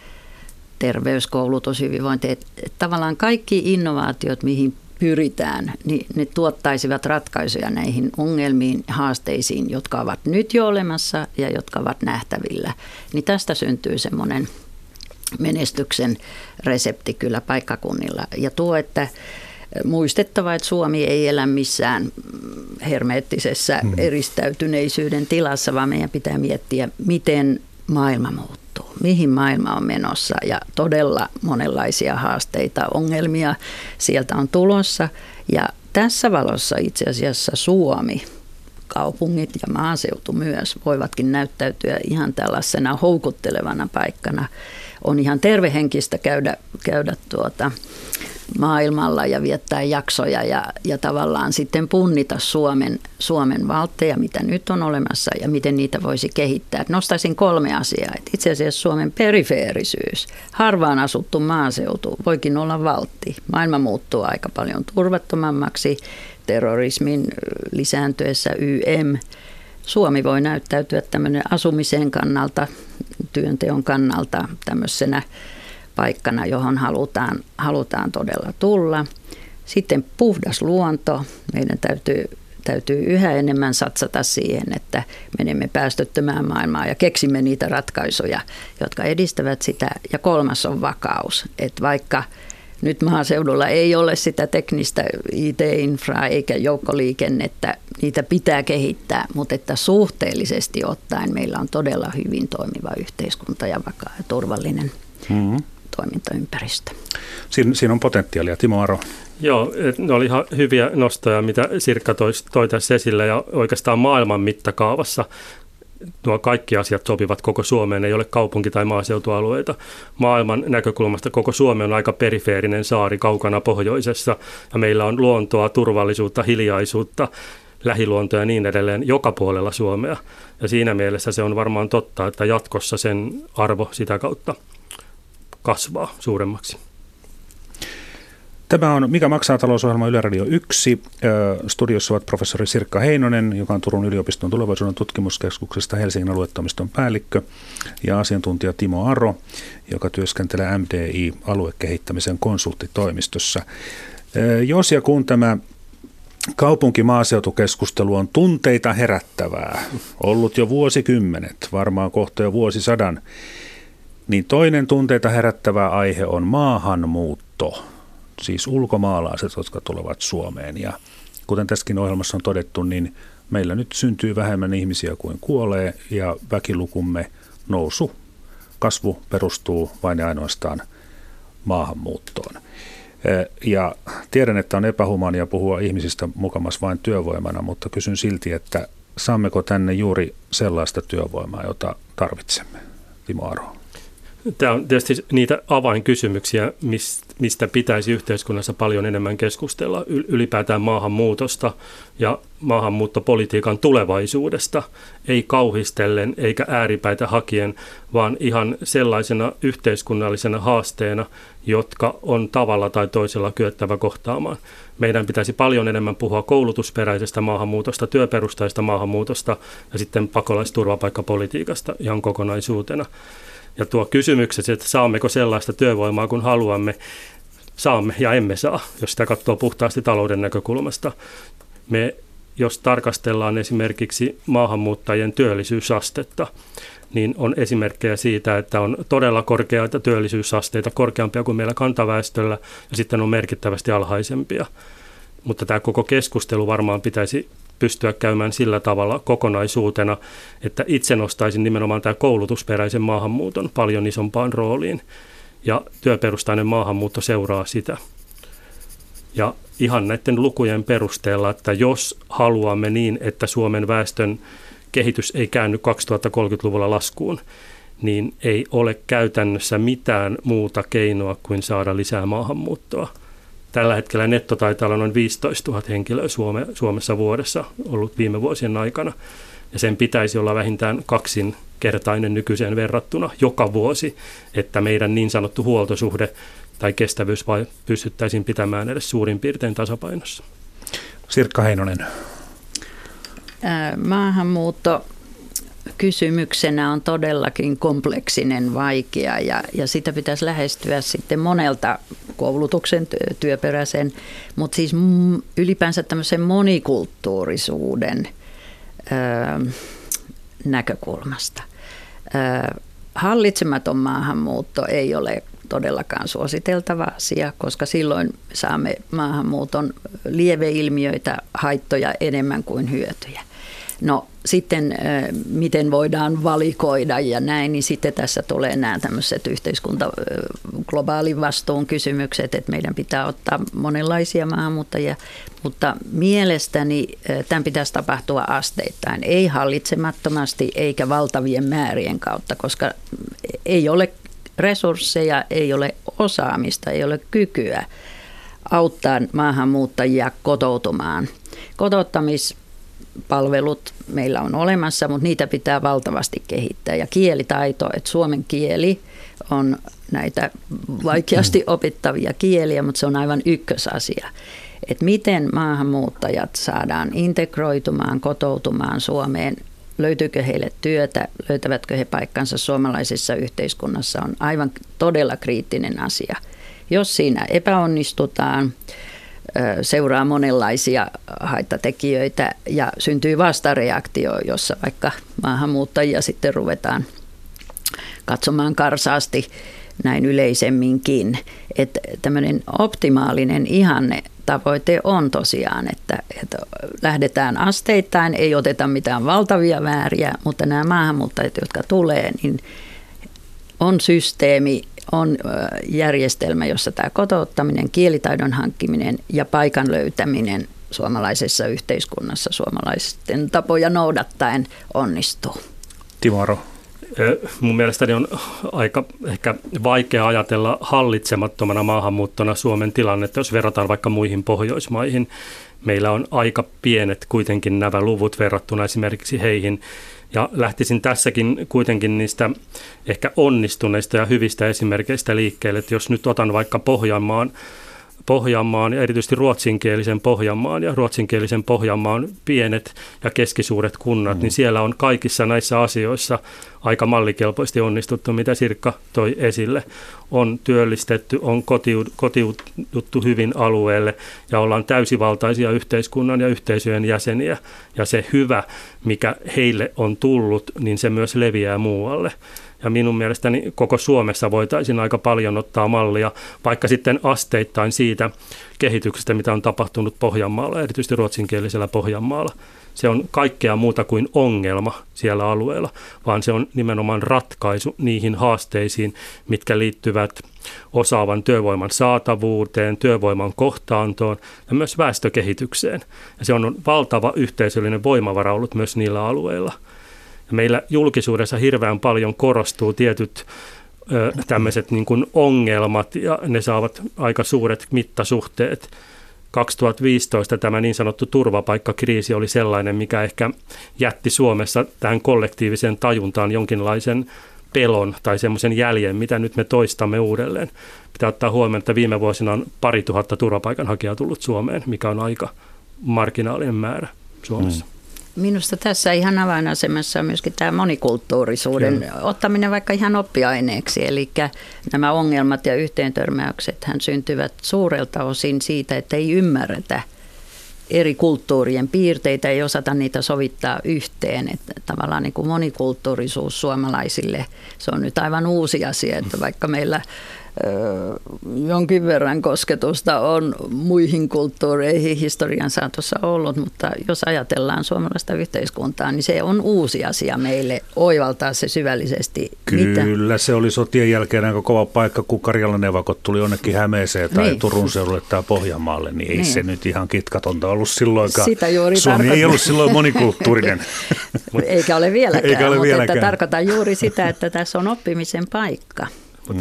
terveyskoulutus, hyvinvointi. Tavallaan kaikki innovaatiot, mihin pyritään, niin ne tuottaisivat ratkaisuja näihin ongelmiin, haasteisiin, jotka ovat nyt jo olemassa ja jotka ovat nähtävillä. Niin tästä syntyy semmoinen menestyksen resepti kyllä paikkakunnilla. Ja tuo, että muistettava, että Suomi ei elä missään hermeettisessä hmm. eristäytyneisyyden tilassa, vaan meidän pitää miettiä, miten maailma muuttuu, mihin maailma on menossa ja todella monenlaisia haasteita, ongelmia sieltä on tulossa. Ja tässä valossa itse asiassa Suomi, kaupungit ja maaseutu myös voivatkin näyttäytyä ihan tällaisena houkuttelevana paikkana. On ihan tervehenkistä käydä, käydä tuota maailmalla ja viettää jaksoja ja, ja tavallaan sitten punnita Suomen, Suomen valtteja, mitä nyt on olemassa ja miten niitä voisi kehittää. Nostaisin kolme asiaa. Et itse asiassa Suomen perifeerisyys, harvaan asuttu maaseutu, voikin olla valtti. Maailma muuttuu aika paljon turvattomammaksi terrorismin lisääntyessä ym. Suomi voi näyttäytyä tämmöinen asumisen kannalta, työnteon kannalta tämmöisenä paikkana, johon halutaan, halutaan todella tulla. Sitten puhdas luonto. Meidän täytyy, täytyy yhä enemmän satsata siihen, että menemme päästöttömään maailmaan ja keksimme niitä ratkaisuja, jotka edistävät sitä. Ja kolmas on vakaus. Että vaikka nyt maaseudulla ei ole sitä teknistä I T-infraa eikä joukkoliikennettä, niitä pitää kehittää, mutta että suhteellisesti ottaen meillä on todella hyvin toimiva yhteiskunta ja vakaa ja turvallinen mm-hmm. toimintaympäristö. Siin, siinä on potentiaalia. Timo Aro. Joo, ne oli ihan hyviä nostoja, mitä Sirkka toi, toi tässä esille ja oikeastaan maailman mittakaavassa. Nuo kaikki asiat sopivat koko Suomeen, ei ole kaupunki- tai maaseutualueita. Maailman näkökulmasta koko Suomi on aika perifeerinen saari kaukana pohjoisessa, ja meillä on luontoa, turvallisuutta, hiljaisuutta, lähiluontoa ja niin edelleen joka puolella Suomea. Ja siinä mielessä se on varmaan totta, että jatkossa sen arvo sitä kautta kasvaa suuremmaksi. Tämä on Mikä maksaa -talousohjelma Yle Radio yksi. Studiossa ovat professori Sirkka Heinonen, joka on Turun yliopiston tulevaisuuden tutkimuskeskuksesta Helsingin aluetoimiston päällikkö, ja asiantuntija Timo Aro, joka työskentelee M D I-aluekehittämisen konsulttitoimistossa. Jos ja kun tämä kaupunki-maaseutukeskustelu on tunteita herättävää, ollut jo vuosikymmenet, varmaan kohta jo vuosisadan, niin toinen tunteita herättävä aihe on maahanmuutto. Siis ulkomaalaiset, jotka tulevat Suomeen. Ja kuten tässäkin ohjelmassa on todettu, niin meillä nyt syntyy vähemmän ihmisiä kuin kuolee, ja väkilukumme nousu, kasvu perustuu vain ja ainoastaan maahanmuuttoon. Ja tiedän, että on epähumaania puhua ihmisistä mukamas vain työvoimana, mutta kysyn silti, että saammeko tänne juuri sellaista työvoimaa, jota tarvitsemme? Timo Aro. Tämä on tietysti niitä avainkysymyksiä, mistä pitäisi yhteiskunnassa paljon enemmän keskustella, ylipäätään maahanmuutosta ja maahanmuuttopolitiikan tulevaisuudesta, ei kauhistellen eikä ääripäitä hakien, vaan ihan sellaisena yhteiskunnallisena haasteena, jotka on tavalla tai toisella kyettävä kohtaamaan. Meidän pitäisi paljon enemmän puhua koulutusperäisestä maahanmuutosta, työperustaista maahanmuutosta ja sitten pakolaisturvapaikkapolitiikasta ihan kokonaisuutena. Ja tuo kysymykset, että saammeko sellaista työvoimaa kuin haluamme, saamme ja emme saa, jos sitä katsoo puhtaasti talouden näkökulmasta. Me, jos tarkastellaan esimerkiksi maahanmuuttajien työllisyysastetta, niin on esimerkkejä siitä, että on todella korkeita työllisyysasteita, korkeampia kuin meillä kantaväestöllä, ja sitten on merkittävästi alhaisempia. Mutta tämä koko keskustelu varmaan pitäisi pystyä käymään sillä tavalla kokonaisuutena, että itse nostaisin nimenomaan tämä koulutusperäisen maahanmuuton paljon isompaan rooliin, ja työperustainen maahanmuutto seuraa sitä. Ja ihan näiden lukujen perusteella, että jos haluamme niin, että Suomen väestön kehitys ei käänny kaksituhattakolmekymmentäluvulla laskuun, niin ei ole käytännössä mitään muuta keinoa kuin saada lisää maahanmuuttoa. Tällä hetkellä netto taitaa olla noin viisitoistatuhatta henkilöä Suome, Suomessa vuodessa ollut viime vuosien aikana, ja sen pitäisi olla vähintään kaksinkertainen nykyiseen verrattuna joka vuosi, että meidän niin sanottu huoltosuhde tai kestävyys pystyttäisiin pitämään edes suurin piirtein tasapainossa. Sirkka Heinonen. Maahanmuutto kysymyksenä on todellakin kompleksinen, vaikea ja, ja sitä pitäisi lähestyä sitten monelta koulutuksen, työperäisen, mutta siis ylipäänsä tämmöisen monikulttuurisuuden ö, näkökulmasta. Ö, hallitsematon maahanmuutto ei ole todellakaan suositeltava asia, koska silloin saamme maahanmuuton lieveilmiöitä, haittoja enemmän kuin hyötyjä. No sitten miten voidaan valikoida ja näin, niin sitten tässä tulee nämä tämmöiset yhteiskunta, globaalin vastuun kysymykset, että meidän pitää ottaa monenlaisia maahanmuuttajia, mutta mielestäni tämän pitäisi tapahtua asteittain, ei hallitsemattomasti eikä valtavien määrien kautta, koska ei ole resursseja, ei ole osaamista, ei ole kykyä auttaa maahanmuuttajia kotoutumaan. Kotouttamispalvelut meillä on olemassa, mutta niitä pitää valtavasti kehittää. Ja kielitaito, että suomen kieli on näitä vaikeasti opittavia kieliä, mutta se on aivan ykkösasia. Että miten maahanmuuttajat saadaan integroitumaan, kotoutumaan Suomeen, löytyykö heille työtä, löytävätkö he paikkansa suomalaisessa yhteiskunnassa, on aivan todella kriittinen asia. Jos siinä epäonnistutaan, seuraa monenlaisia haittatekijöitä ja syntyy vastareaktio, jossa vaikka maahanmuuttajia sitten ruvetaan katsomaan karsaasti näin yleisemminkin. Että tämmöinen optimaalinen ihanne tavoite on tosiaan, että, että lähdetään asteittain, ei oteta mitään valtavia määriä, mutta nämä maahanmuuttajat, jotka tulee, niin on systeemi, on järjestelmä, jossa tämä kotouttaminen, kielitaidon hankkiminen ja paikan löytäminen suomalaisessa yhteiskunnassa suomalaisten tapoja noudattaen onnistuu. Timo Aro. Mun mielestäni on aika ehkä vaikea ajatella hallitsemattomana maahanmuuttona Suomen tilannetta, jos verrataan vaikka muihin Pohjoismaihin. Meillä on aika pienet kuitenkin nämä luvut verrattuna esimerkiksi heihin. Ja lähtisin tässäkin kuitenkin niistä ehkä onnistuneista ja hyvistä esimerkkeistä liikkeelle. Että jos nyt otan vaikka Pohjanmaan, Pohjanmaan ja erityisesti ruotsinkielisen Pohjanmaan ja ruotsinkielisen Pohjanmaan pienet ja keskisuuret kunnat, mm. niin siellä on kaikissa näissä asioissa aika mallikelpoisesti onnistuttu, mitä Sirkka toi esille. On työllistetty, on kotiuduttu hyvin alueelle ja ollaan täysivaltaisia yhteiskunnan ja yhteisöjen jäseniä. Ja se hyvä, mikä heille on tullut, niin se myös leviää muualle. Ja minun mielestäni koko Suomessa voitaisiin aika paljon ottaa mallia, vaikka sitten asteittain siitä kehityksestä, mitä on tapahtunut Pohjanmaalla, erityisesti ruotsinkielisellä Pohjanmaalla. Se on kaikkea muuta kuin ongelma siellä alueella, vaan se on nimenomaan ratkaisu niihin haasteisiin, mitkä liittyvät osaavan työvoiman saatavuuteen, työvoiman kohtaantoon ja myös väestökehitykseen. Ja se on valtava yhteisöllinen voimavara ollut myös niillä alueilla. Meillä julkisuudessa hirveän paljon korostuu tietyt ö, tämmöiset niin kuin ongelmat ja ne saavat aika suuret mittasuhteet. kaksituhattaviisitoista tämä niin sanottu turvapaikkakriisi oli sellainen, mikä ehkä jätti Suomessa tähän kollektiiviseen tajuntaan jonkinlaisen pelon tai semmoisen jäljen, mitä nyt me toistamme uudelleen. Pitää ottaa huomioon, että viime vuosina on pari tuhatta turvapaikanhakijaa tullut Suomeen, mikä on aika marginaalinen määrä Suomessa. Mm. Minusta tässä ihan avainasemassa on myöskin tämä monikulttuurisuuden Kyllä. ottaminen vaikka ihan oppiaineeksi. Eli nämä ongelmat ja yhteentörmäyksethän syntyvät suurelta osin siitä, että ei ymmärretä eri kulttuurien piirteitä, ei osata niitä sovittaa yhteen. Että tavallaan niin kuin monikulttuurisuus suomalaisille, se on nyt aivan uusi asia, että vaikka meillä jonkin verran kosketusta on muihin kulttuureihin historian saatossa ollut, mutta jos ajatellaan suomalaista yhteiskuntaa, niin se on uusi asia meille oivaltaa se syvällisesti. Kyllä, mitä? Se oli sotien jälkeen aika kova paikka, kun Karjalan evakot tuli jonnekin Hämeeseen tai niin. Turun seudulle tai Pohjanmaalle, niin ei niin. Se nyt ihan kitkatonta ollut silloinkaan. Sitä juuri Suomi tarkoitan. Ei ollut silloin monikulttuurinen. Eikä ole vieläkään, Eikä ole mutta vieläkään. Että tarkoitan juuri sitä, että tässä on oppimisen paikka.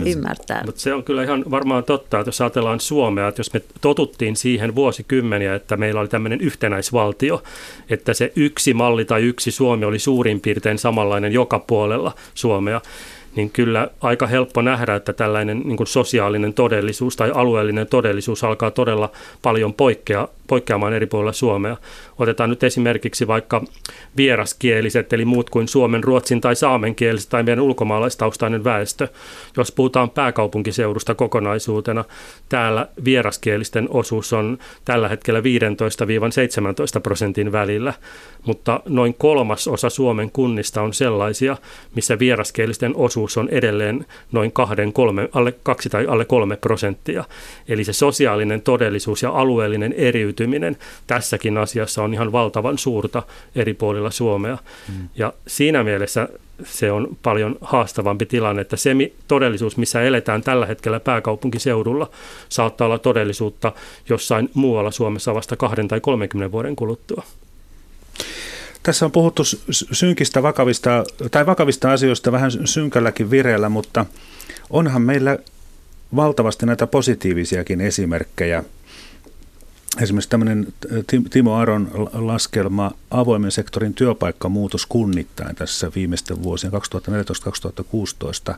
Ymmärtää. Mutta se on kyllä ihan varmaan totta, että jos ajatellaan Suomea, että jos me totuttiin siihen vuosikymmeniä, että meillä oli tämmöinen yhtenäisvaltio, että se yksi malli tai yksi Suomi oli suurin piirtein samanlainen joka puolella Suomea, niin kyllä aika helppo nähdä, että tällainen niin kuin sosiaalinen todellisuus tai alueellinen todellisuus alkaa todella paljon poikkea, poikkeamaan eri puolilla Suomea. Otetaan nyt esimerkiksi vaikka vieraskieliset, eli muut kuin suomen, ruotsin tai saamenkieliset tai meidän ulkomaalaistaustainen väestö. Jos puhutaan pääkaupunkiseudusta kokonaisuutena, täällä vieraskielisten osuus on tällä hetkellä viisitoista seitsemäntoista prosentin välillä, mutta noin kolmas osa Suomen kunnista on sellaisia, missä vieraskielisten osuus on edelleen noin kahden, kolme, alle kaksi tai alle kolme prosenttia. Eli se sosiaalinen todellisuus ja alueellinen eriytyminen tässäkin asiassa on ihan valtavan suurta eri puolilla Suomea. Mm. Ja siinä mielessä se on paljon haastavampi tilanne, että se todellisuus, missä eletään tällä hetkellä pääkaupunkiseudulla, saattaa olla todellisuutta jossain muualla Suomessa vasta kahden tai kolmenkymmenen vuoden kuluttua. Tässä on puhuttu synkistä vakavista, tai vakavista asioista vähän synkälläkin vireellä, mutta onhan meillä valtavasti näitä positiivisiakin esimerkkejä. Esimerkiksi tämmöinen Timo Aron laskelma avoimen sektorin työpaikkamuutos kunnittain tässä viimeisten vuosien kaksituhattaneljätoista kaksituhattakuusitoista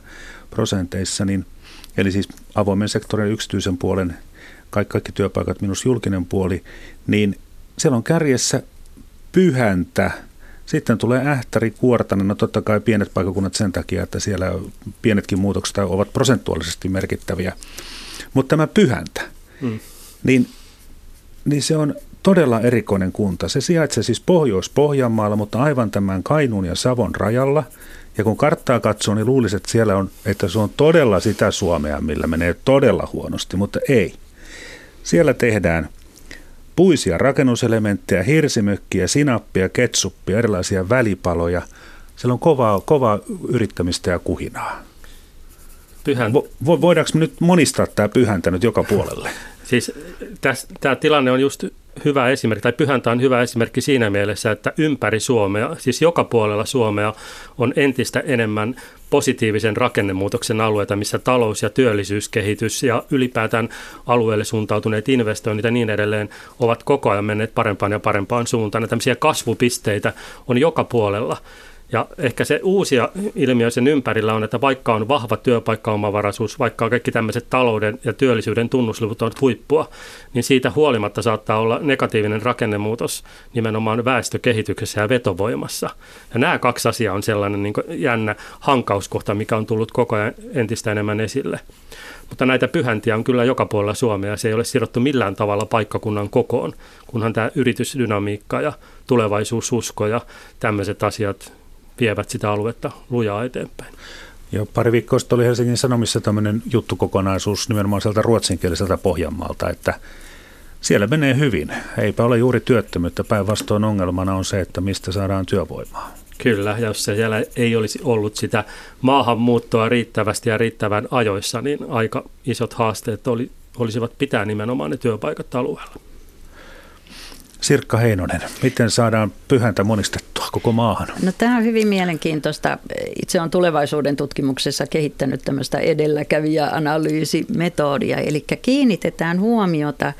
prosenteissa, niin, eli siis avoimen sektorin yksityisen puolen, kaikki, kaikki työpaikat minus julkinen puoli, niin siellä on kärjessä Pyhäntä. Sitten tulee Ähtäri, Kuortainen. No totta kai pienet paikkakunnat sen takia, että siellä pienetkin muutokset ovat prosentuaalisesti merkittäviä. Mutta tämä Pyhäntä, mm. niin, niin se on todella erikoinen kunta. Se sijaitsee siis Pohjois-Pohjanmaalla, mutta aivan tämän Kainuun ja Savon rajalla. Ja kun karttaa katsoo, niin luulisi, että siellä on, että se on todella sitä Suomea, millä menee todella huonosti, mutta ei. Siellä tehdään puisia rakennuselementtejä, hirsimökkiä, sinappia, ketsuppia, erilaisia välipaloja. Siellä on kovaa, kovaa yrittämistä ja kuhinaa. Pyhän... Vo, voidaanko me nyt monistaa tämä Pyhäntä nyt joka puolelle? Siis täs, tämä tilanne on just hyvä esimerkki, tai Pyhäntä on hyvä esimerkki siinä mielessä, että ympäri Suomea, siis joka puolella Suomea on entistä enemmän positiivisen rakennemuutoksen alueita, missä talous- ja työllisyyskehitys ja ylipäätään alueelle suuntautuneet investoinnit ja niin edelleen ovat koko ajan menneet parempaan ja parempaan suuntaan. Ja tämmöisiä kasvupisteitä on joka puolella. Ja ehkä se uusi ilmiö sen ympärillä on, että vaikka on vahva työpaikkaomavaraisuus, vaikka kaikki tämmöiset talouden ja työllisyyden tunnusluvut on huippua, niin siitä huolimatta saattaa olla negatiivinen rakennemuutos nimenomaan väestökehityksessä ja vetovoimassa. Ja nämä kaksi asiaa on sellainen niin kuin jännä hankauskohta, mikä on tullut koko ajan entistä enemmän esille. Mutta näitä Pyhäntiä on kyllä joka puolella Suomea ja se ei ole sidottu millään tavalla paikkakunnan kokoon, kunhan tämä yritysdynamiikka ja tulevaisuususko ja tämmöiset asiat vievät sitä aluetta lujaa eteenpäin. Ja pari viikkoa sitten oli Helsingin Sanomissa tämmöinen juttukokonaisuus nimenomaan sieltä ruotsinkieliseltä Pohjanmaalta, että siellä menee hyvin. Eipä ole juuri työttömyyttä. Päinvastoin ongelmana on se, että mistä saadaan työvoimaa. Kyllä, jos siellä ei olisi ollut sitä maahanmuuttoa riittävästi ja riittävän ajoissa, niin aika isot haasteet oli, olisivat pitää nimenomaan ne työpaikat alueella. Sirkka Heinonen, miten saadaan Pyhäntä monistettua koko maahan? No, tämä on hyvin mielenkiintoista. Itse olen tulevaisuuden tutkimuksessa kehittänyt tämmöistä edelläkävijäanalyysimetodia, eli kiinnitetään huomiota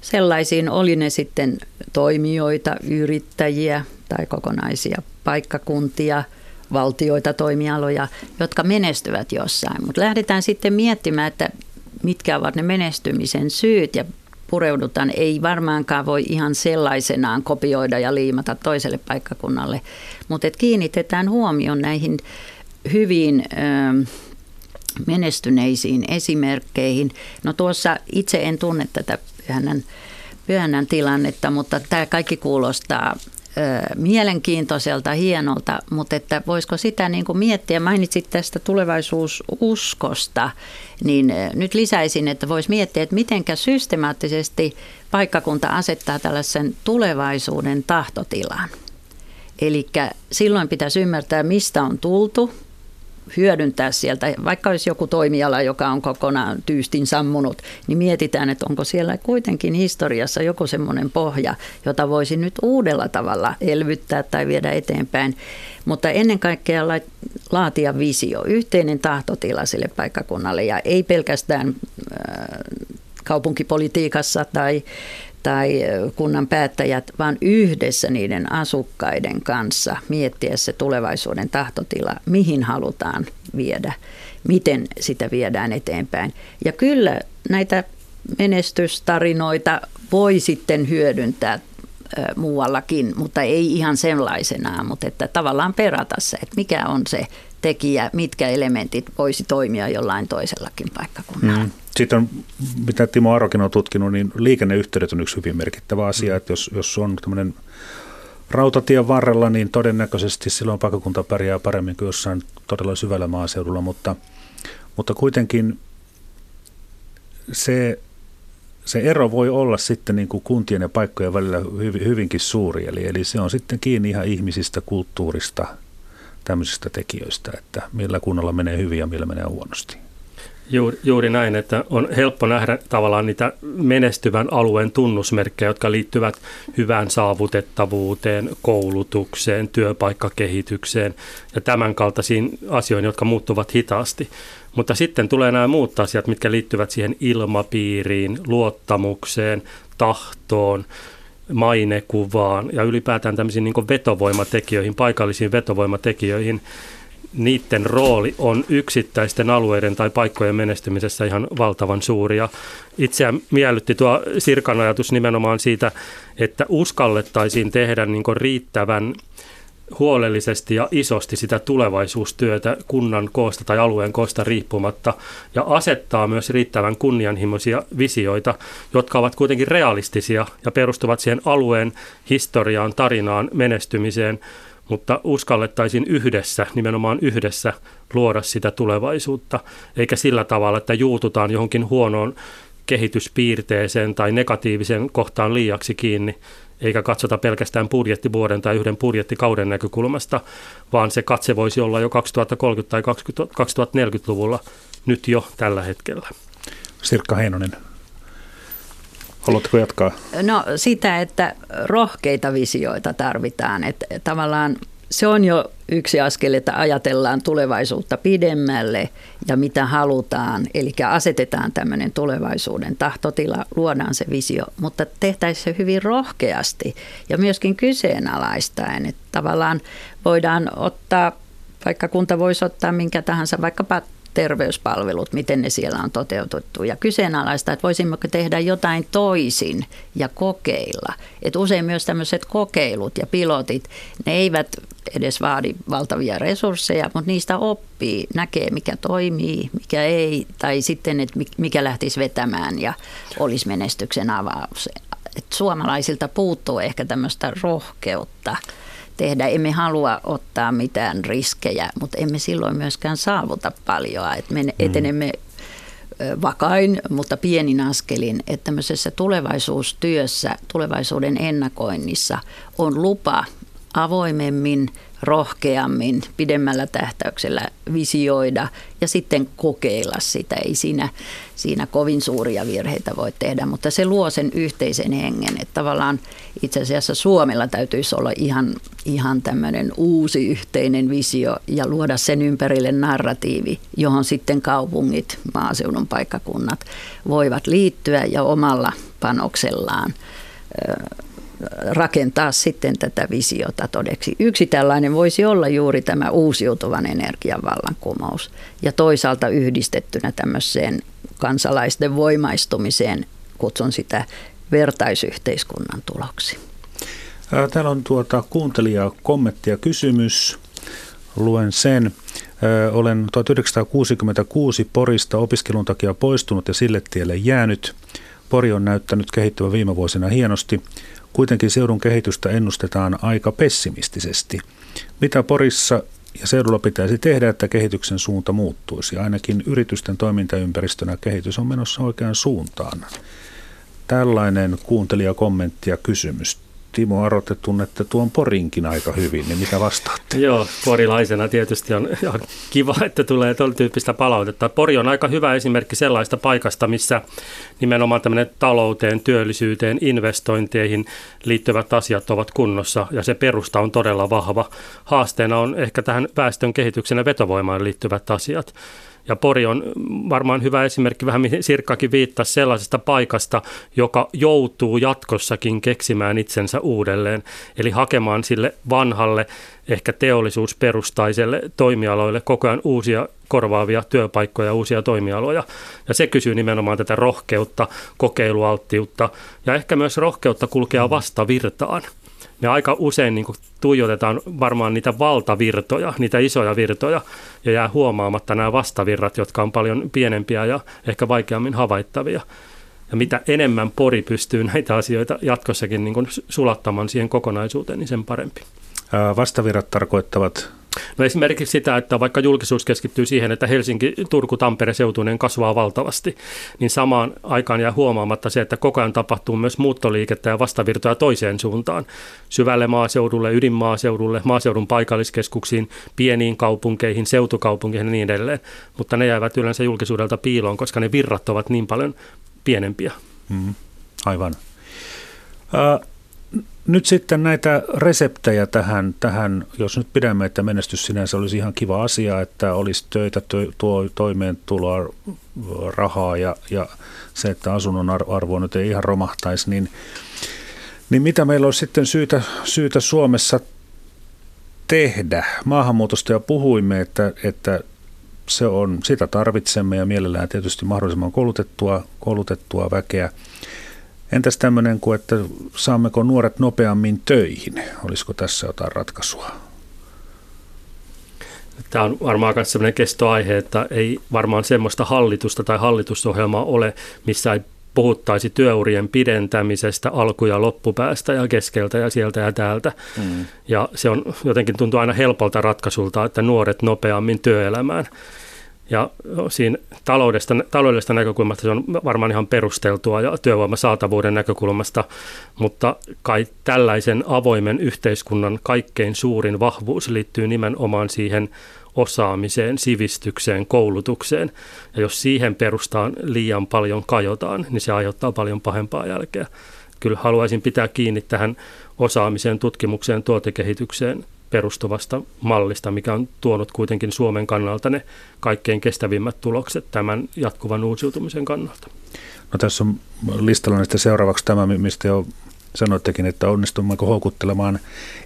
sellaisiin, oli ne sitten toimijoita, yrittäjiä tai kokonaisia paikkakuntia, valtioita, toimialoja, jotka menestyvät jossain. Mutta lähdetään sitten miettimään, että mitkä ovat ne menestymisen syyt ja pureudutaan, ei varmaankaan voi ihan sellaisenaan kopioida ja liimata toiselle paikkakunnalle, mutta et kiinnitetään huomioon näihin hyvin ö, menestyneisiin esimerkkeihin. No tuossa itse en tunne tätä Pyhännän Pyhännän tilannetta, mutta tämä kaikki kuulostaa ö, mielenkiintoiselta, hienolta, mutta että voisiko sitä niin kuin miettiä, mainitsit tästä tulevaisuususkosta, niin nyt lisäisin, että voisi miettiä, että mitenkä systemaattisesti paikkakunta asettaa tällaisen tulevaisuuden tahtotilan. Eli silloin pitäisi ymmärtää, mistä on tultu, hyödyntää sieltä, vaikka olisi joku toimiala, joka on kokonaan tyystin sammunut, niin mietitään, että onko siellä kuitenkin historiassa joku semmoinen pohja, jota voisi nyt uudella tavalla elvyttää tai viedä eteenpäin, mutta ennen kaikkea laatia visio, yhteinen tahtotila sille paikkakunnalle ja ei pelkästään kaupunkipolitiikassa tai tai kunnan päättäjät, vaan yhdessä niiden asukkaiden kanssa miettiä se tulevaisuuden tahtotila, mihin halutaan viedä, miten sitä viedään eteenpäin. Ja kyllä näitä menestystarinoita voi sitten hyödyntää muuallakin, mutta ei ihan sellaisenaan, mutta että tavallaan perata se, että mikä on se tekijä, mitkä elementit voisi toimia jollain toisellakin paikkakunnalla. Mm. Sitten on, mitä Timo Arokin on tutkinut, niin liikenneyhteydet on yksi hyvin merkittävä asia, että jos, jos on tämmöinen rautatien varrella, niin todennäköisesti silloin paikkakunta pärjää paremmin kuin jossain todella syvällä maaseudulla, mutta, mutta kuitenkin se, se ero voi olla sitten niin kuin kuntien ja paikkojen välillä hyvinkin suuri, eli, eli se on sitten kiinni ihan ihmisistä, kulttuurista, tämmöisistä tekijöistä, että millä kunnalla menee hyvin ja millä menee huonosti. Juuri näin, että on helppo nähdä tavallaan niitä menestyvän alueen tunnusmerkkejä, jotka liittyvät hyvään saavutettavuuteen, koulutukseen, työpaikkakehitykseen ja tämän kaltaisiin asioihin, jotka muuttuvat hitaasti. Mutta sitten tulee nämä muut asiat, mitkä liittyvät siihen ilmapiiriin, luottamukseen, tahtoon, mainekuvaan ja ylipäätään tämmöisiin niin kuin vetovoimatekijöihin, paikallisiin vetovoimatekijöihin. Niiden rooli on yksittäisten alueiden tai paikkojen menestymisessä ihan valtavan suuri. Ja itseä miellytti tuo Sirkan ajatus nimenomaan siitä, että uskallettaisiin tehdä niin kuin riittävän huolellisesti ja isosti sitä tulevaisuustyötä kunnan koosta tai alueen koosta riippumatta ja asettaa myös riittävän kunnianhimoisia visioita, jotka ovat kuitenkin realistisia ja perustuvat siihen alueen historiaan, tarinaan, menestymiseen, mutta uskallettaisiin yhdessä, nimenomaan yhdessä luoda sitä tulevaisuutta, eikä sillä tavalla, että juututaan johonkin huonoon kehityspiirteeseen tai negatiiviseen kohtaan liiaksi kiinni, eikä katsota pelkästään budjettivuoden tai yhden budjettikauden näkökulmasta, vaan se katse voisi olla jo kaksituhattakolmekymmentä tai kaksituhattaneljäkymmentäluvulla, nyt jo tällä hetkellä. Sirkka Heinonen, haluatko jatkaa? No sitä, että rohkeita visioita tarvitaan. Että tavallaan se on jo yksi askel, että ajatellaan tulevaisuutta pidemmälle ja mitä halutaan. Eli asetetaan tämmöinen tulevaisuuden tahtotila, luodaan se visio, mutta tehtäisiin se hyvin rohkeasti ja myöskin kyseenalaistaen. Että tavallaan voidaan ottaa, vaikka kunta voisi ottaa minkä tahansa, vaikkapa terveyspalvelut, miten ne siellä on toteutettu ja kyseenalaista, että voisimmeko tehdä jotain toisin ja kokeilla. Että usein myös tämmöiset kokeilut ja pilotit, ne eivät edes vaadi valtavia resursseja, mutta niistä oppii, näkee mikä toimii, mikä ei tai sitten, että mikä lähtisi vetämään ja olisi menestyksen avaus. Että suomalaisilta puuttuu ehkä tämmöistä rohkeutta tehdä. Emme halua ottaa mitään riskejä, mutta emme silloin myöskään saavuta paljoa. Et me etenemme vakain, mutta pienin askelin, että tämmöisessä tulevaisuustyössä, tulevaisuuden ennakoinnissa on lupa avoimemmin, rohkeammin, pidemmällä tähtäyksellä visioida ja sitten kokeilla sitä. Ei siinä, siinä kovin suuria virheitä voi tehdä, mutta se luo sen yhteisen hengen. Että tavallaan itse asiassa Suomella täytyisi olla ihan, ihan tämmöinen uusi yhteinen visio ja luoda sen ympärille narratiivi, johon sitten kaupungit, maaseudun paikkakunnat voivat liittyä ja omalla panoksellaan rakentaa sitten tätä visiota todeksi. Yksi tällainen voisi olla juuri tämä uusiutuvan energian vallankumous ja toisaalta yhdistettynä tämmöiseen kansalaisten voimaistumiseen, kutsun sitä vertaisyhteiskunnan tuloksi. Täällä on tuota kuuntelija kommentti ja kysymys. Luen sen. Olen tuhatyhdeksänsataakuusikymmentäkuusi Porista opiskelun takia poistunut ja sille tielle jäänyt. Pori on näyttänyt kehittyvän viime vuosina hienosti. Kuitenkin seudun kehitystä ennustetaan aika pessimistisesti. Mitä Porissa ja seudulla pitäisi tehdä, että kehityksen suunta muuttuisi? Ainakin yritysten toimintaympäristönä kehitys on menossa oikeaan suuntaan. Tällainen kuuntelijakommentti ja kysymys. Timo Aro, te tunnette tuon Porinkin aika hyvin, niin mitä vastaatte? Joo, porilaisena tietysti on, on kiva, että tulee tuolla tyyppistä palautetta. Pori on aika hyvä esimerkki sellaista paikasta, missä nimenomaan tämmöinen talouteen, työllisyyteen, investointeihin liittyvät asiat ovat kunnossa ja se perusta on todella vahva. Haasteena on ehkä tähän väestön kehityksen ja vetovoimaan liittyvät asiat. Ja Pori on varmaan hyvä esimerkki, vähän mihin Sirkkakin viittasi, sellaisesta paikasta, joka joutuu jatkossakin keksimään itsensä uudelleen. Eli hakemaan sille vanhalle, ehkä teollisuusperustaiselle toimialoille koko ajan uusia korvaavia työpaikkoja, uusia toimialoja. Ja se kysyy nimenomaan tätä rohkeutta, kokeilualttiutta ja ehkä myös rohkeutta kulkea vastavirtaan. Me aika usein niin kuin tuijotetaan varmaan niitä valtavirtoja, niitä isoja virtoja, ja jää huomaamatta nämä vastavirrat, jotka on paljon pienempiä ja ehkä vaikeammin havaittavia. Ja mitä enemmän Pori pystyy näitä asioita jatkossakin niin kuin sulattamaan siihen kokonaisuuteen, niin sen parempi. Vastavirrat tarkoittavat? No esimerkiksi sitä, että vaikka julkisuus keskittyy siihen, että Helsinki, Turku, Tampere seutuneen kasvaa valtavasti, niin samaan aikaan jää huomaamatta se, että koko ajan tapahtuu myös muuttoliikettä ja vastavirtoja toiseen suuntaan. Syvälle maaseudulle, ydinmaaseudulle, maaseudun paikalliskeskuksiin, pieniin kaupunkeihin, seutukaupunkeihin ja niin edelleen. Mutta ne jäävät yleensä julkisuudelta piiloon, koska ne virrat ovat niin paljon pienempiä. Mm, aivan. Uh. Nyt sitten näitä reseptejä tähän, tähän, jos nyt pidämme, että menestys sinänsä olisi ihan kiva asia, että olisi töitä, tuo toimeentuloa, rahaa ja, ja se, että asunnon arvoa nyt ei ihan romahtaisi, niin, niin mitä meillä olisi sitten syytä, syytä Suomessa tehdä? Maahanmuutosta jo puhuimme, että, että se on, sitä tarvitsemme ja mielellään tietysti mahdollisimman koulutettua, koulutettua väkeä. Entäs tämmöinen kuin, että saammeko nuoret nopeammin töihin? Olisiko tässä jotain ratkaisua? Tämä on varmaan myös sellainen kestoaihe, että ei varmaan semmoista hallitusta tai hallitusohjelmaa ole, missä ei puhuttaisi työurien pidentämisestä alku- ja loppupäästä ja keskeltä ja sieltä ja täältä. Mm. Ja se on jotenkin tuntuu aina helpolta ratkaisulta, että nuoret nopeammin työelämään. Ja siinä taloudesta, taloudellisesta näkökulmasta se on varmaan ihan perusteltua ja työvoiman saatavuuden näkökulmasta, mutta kai tällaisen avoimen yhteiskunnan kaikkein suurin vahvuus liittyy nimenomaan siihen osaamiseen, sivistykseen, koulutukseen. Ja jos siihen perustaan liian paljon kajotaan, niin se aiheuttaa paljon pahempaa jälkeä. Kyllä haluaisin pitää kiinni tähän osaamiseen, tutkimukseen, tuotekehitykseen perustuvasta mallista, mikä on tuonut kuitenkin Suomen kannalta ne kaikkein kestävimmät tulokset tämän jatkuvan uusiutumisen kannalta. No tässä on listalla näistä seuraavaksi tämä, mistä jo sanoittekin, että onnistummeko houkuttelemaan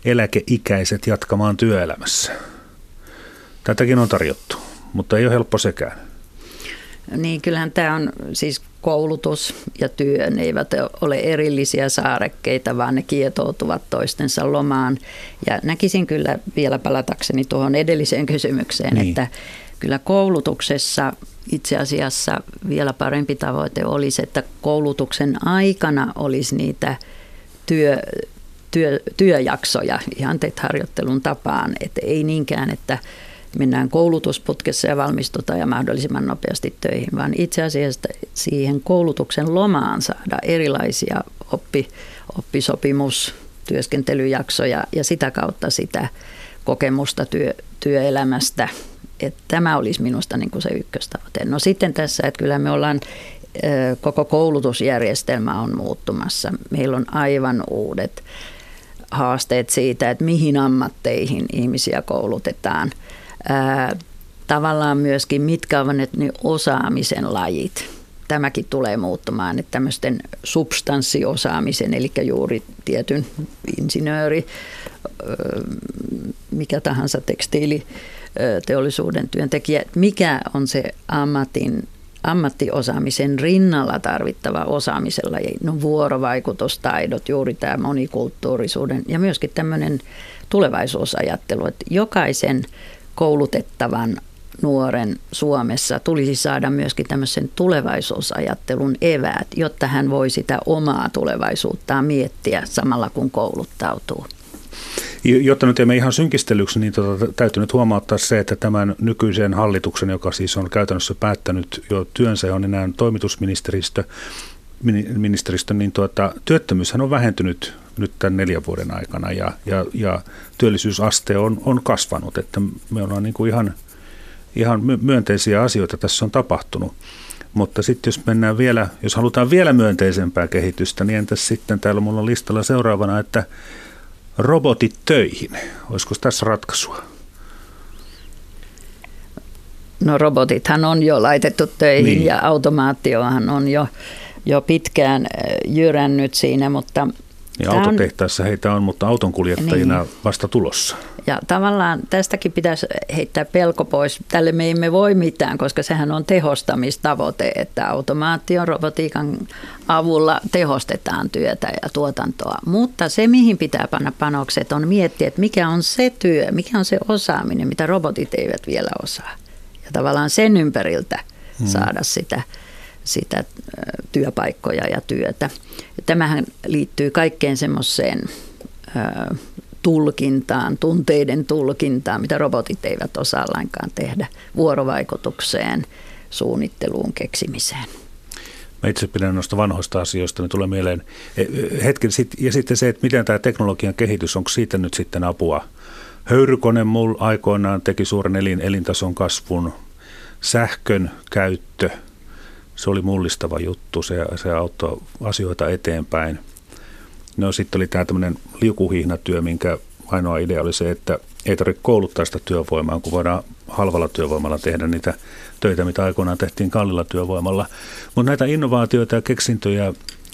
eläkeikäiset jatkamaan työelämässä. Tätäkin on tarjottu, mutta ei ole helppo sekään. Niin, kyllähän tämä on siis koulutus ja työ, ne eivät ole erillisiä saarekkeita, vaan ne kietoutuvat toistensa lomaan. Ja näkisin kyllä vielä palatakseni tuohon edelliseen kysymykseen, niin, että kyllä koulutuksessa itse asiassa vielä parempi tavoite olisi, että koulutuksen aikana olisi niitä työ, työ, työjaksoja ihan harjoittelun tapaan, että ei niinkään, että mennään koulutusputkessa ja valmistutaan ja mahdollisimman nopeasti töihin, vaan itse asiassa siihen koulutuksen lomaan saada erilaisia oppi, oppisopimus, työskentelyjaksoja ja sitä kautta sitä kokemusta työ, työelämästä. Et tämä olisi minusta niin kuin se ykköstavoite. No sitten tässä, että kyllä me ollaan, koko koulutusjärjestelmä on muuttumassa. Meillä on aivan uudet haasteet siitä, että mihin ammatteihin ihmisiä koulutetaan. Tavallaan myöskin mitkä ovat ne osaamisen lajit. Tämäkin tulee muuttumaan, että tämmöisten substanssiosaamisen, eli juuri tietyn insinööri, mikä tahansa tekstiiliteollisuuden työntekijä, mikä on se ammatin, ammattiosaamisen rinnalla tarvittava osaamisen laji. No vuorovaikutustaidot, juuri tämä monikulttuurisuuden ja myöskin tämmöinen tulevaisuusajattelu, että jokaisen koulutettavan nuoren Suomessa tulisi saada myöskin tämmöisen tulevaisuusajattelun eväät, jotta hän voi sitä omaa tulevaisuuttaan miettiä samalla kun kouluttautuu. Jotta nyt emme ihan synkistelyksi, niin tota, täytyy nyt huomauttaa se, että tämän nykyisen hallituksen, joka siis on käytännössä päättänyt jo työnsä ja on enää toimitusministeristö, ministeristö, niin tuota, työttömyyshän on vähentynyt nyt tämän neljän vuoden aikana ja, ja, ja työllisyysaste on, on kasvanut, että me ollaan niin kuin ihan, ihan myönteisiä asioita tässä on tapahtunut. Mutta sitten jos mennään vielä, jos halutaan vielä myönteisempää kehitystä, niin entäs sitten täällä mulla on listalla seuraavana, että robotit töihin. Olisiko tässä ratkaisua? No robotithan on jo laitettu töihin niin. Ja automaatiohan on jo, jo pitkään jyrännyt siinä, mutta ja autotehtaassa heitä on, mutta autonkuljettajina niin. Vasta tulossa. Ja tavallaan tästäkin pitäisi heittää pelko pois. Tälle me emme voi mitään, koska sehän on tehostamistavoite, että automaation, robotiikan avulla tehostetaan työtä ja tuotantoa. Mutta se, mihin pitää panna panokset, on miettiä, että mikä on se työ, mikä on se osaaminen, mitä robotit eivät vielä osaa. Ja tavallaan sen ympäriltä hmm. saada sitä. sitä työpaikkoja ja työtä. Tämähän liittyy kaikkeen semmoiseen tulkintaan, tunteiden tulkintaan, mitä robotit eivät osaa lainkaan tehdä, vuorovaikutukseen, suunnitteluun, keksimiseen. Mä itse pidän noista vanhoista asioista, niin tulee mieleen hetken sitten, ja sitten se, että miten tämä teknologian kehitys, onko siitä nyt sitten apua? Höyrykone mulla aikoinaan teki suuren elin, elintason kasvun, sähkön käyttö. Se oli mullistava juttu, se, se auttoi asioita eteenpäin. No sitten oli tämä tämmöinen liukuhihnatyö, minkä ainoa idea oli se, että ei tarvitse kouluttaa sitä työvoimaa, kun voidaan halvalla työvoimalla tehdä niitä töitä, mitä aikoinaan tehtiin kalliilla työvoimalla. Mutta näitä innovaatioita ja keksintöjä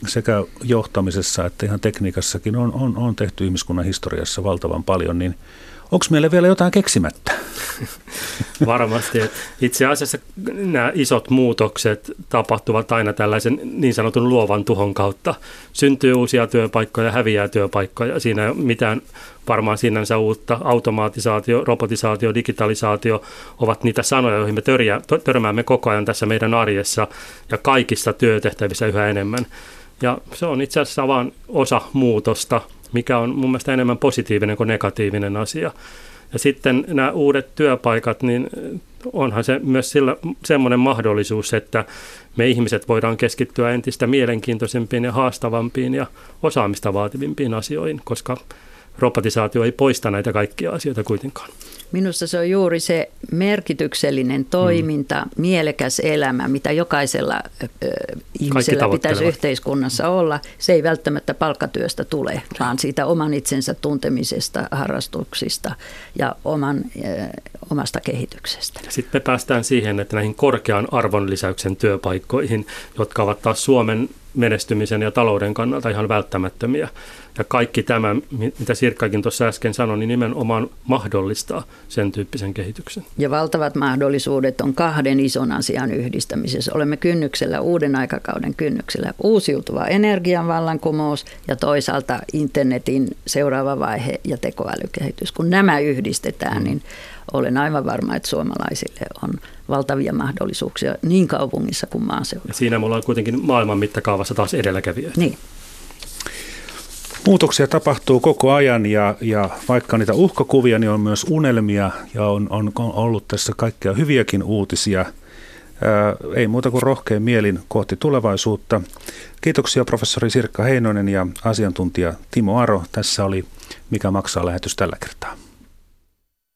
sekä johtamisessa että ihan tekniikassakin on, on, on tehty ihmiskunnan historiassa valtavan paljon, niin onko meillä vielä jotain keksimättä? Varmasti. Itse asiassa nämä isot muutokset tapahtuvat aina tällaisen niin sanotun luovan tuhon kautta. Syntyy uusia työpaikkoja, häviää työpaikkoja. Siinä ei ole mitään varmaan sinänsä uutta. Automaatisaatio, robotisaatio, digitalisaatio ovat niitä sanoja, joihin me törjää, törmäämme koko ajan tässä meidän arjessa ja kaikissa työtehtävissä yhä enemmän. Ja se on itse asiassa vain osa muutosta, mikä on mun mielestä enemmän positiivinen kuin negatiivinen asia. Ja sitten nämä uudet työpaikat, niin onhan se myös sillä, semmoinen mahdollisuus, että me ihmiset voidaan keskittyä entistä mielenkiintoisempiin ja haastavampiin ja osaamista vaativimpiin asioihin, koska robotisaatio ei poista näitä kaikkia asioita kuitenkaan. Minusta se on juuri se merkityksellinen toiminta, mm. mielekäs elämä, mitä jokaisella ö, ihmisellä pitäisi yhteiskunnassa olla. Se ei välttämättä palkkatyöstä tule, vaan siitä oman itsensä tuntemisesta, harrastuksista ja oman, ö, omasta kehityksestä. Sitten me päästään siihen, että näihin korkean arvonlisäyksen työpaikkoihin, jotka ovat taas Suomen menestymisen ja talouden kannalta ihan välttämättömiä. Ja kaikki tämä, mitä Sirkkakin tuossa äsken sanoi, niin nimenomaan mahdollistaa sen tyyppisen kehityksen. Ja valtavat mahdollisuudet on kahden ison asian yhdistämisessä. Olemme kynnyksellä, uuden aikakauden kynnyksellä, uusiutuva energian vallankumous ja toisaalta internetin seuraava vaihe ja tekoälykehitys. Kun nämä yhdistetään, niin olen aivan varma, että suomalaisille on valtavia mahdollisuuksia niin kaupungissa kuin maaseudulla. Siinä me ollaan kuitenkin maailman mittakaavassa taas edelläkävijöitä. Niin. Muutoksia tapahtuu koko ajan ja, ja vaikka niitä uhkakuvia, niin on myös unelmia ja on, on, on ollut tässä kaikkia hyviäkin uutisia. Ää, ei muuta kuin rohkein mielin kohti tulevaisuutta. Kiitoksia professori Sirkka Heinonen ja asiantuntija Timo Aro. Tässä oli Mikä maksaa -lähetys tällä kertaa.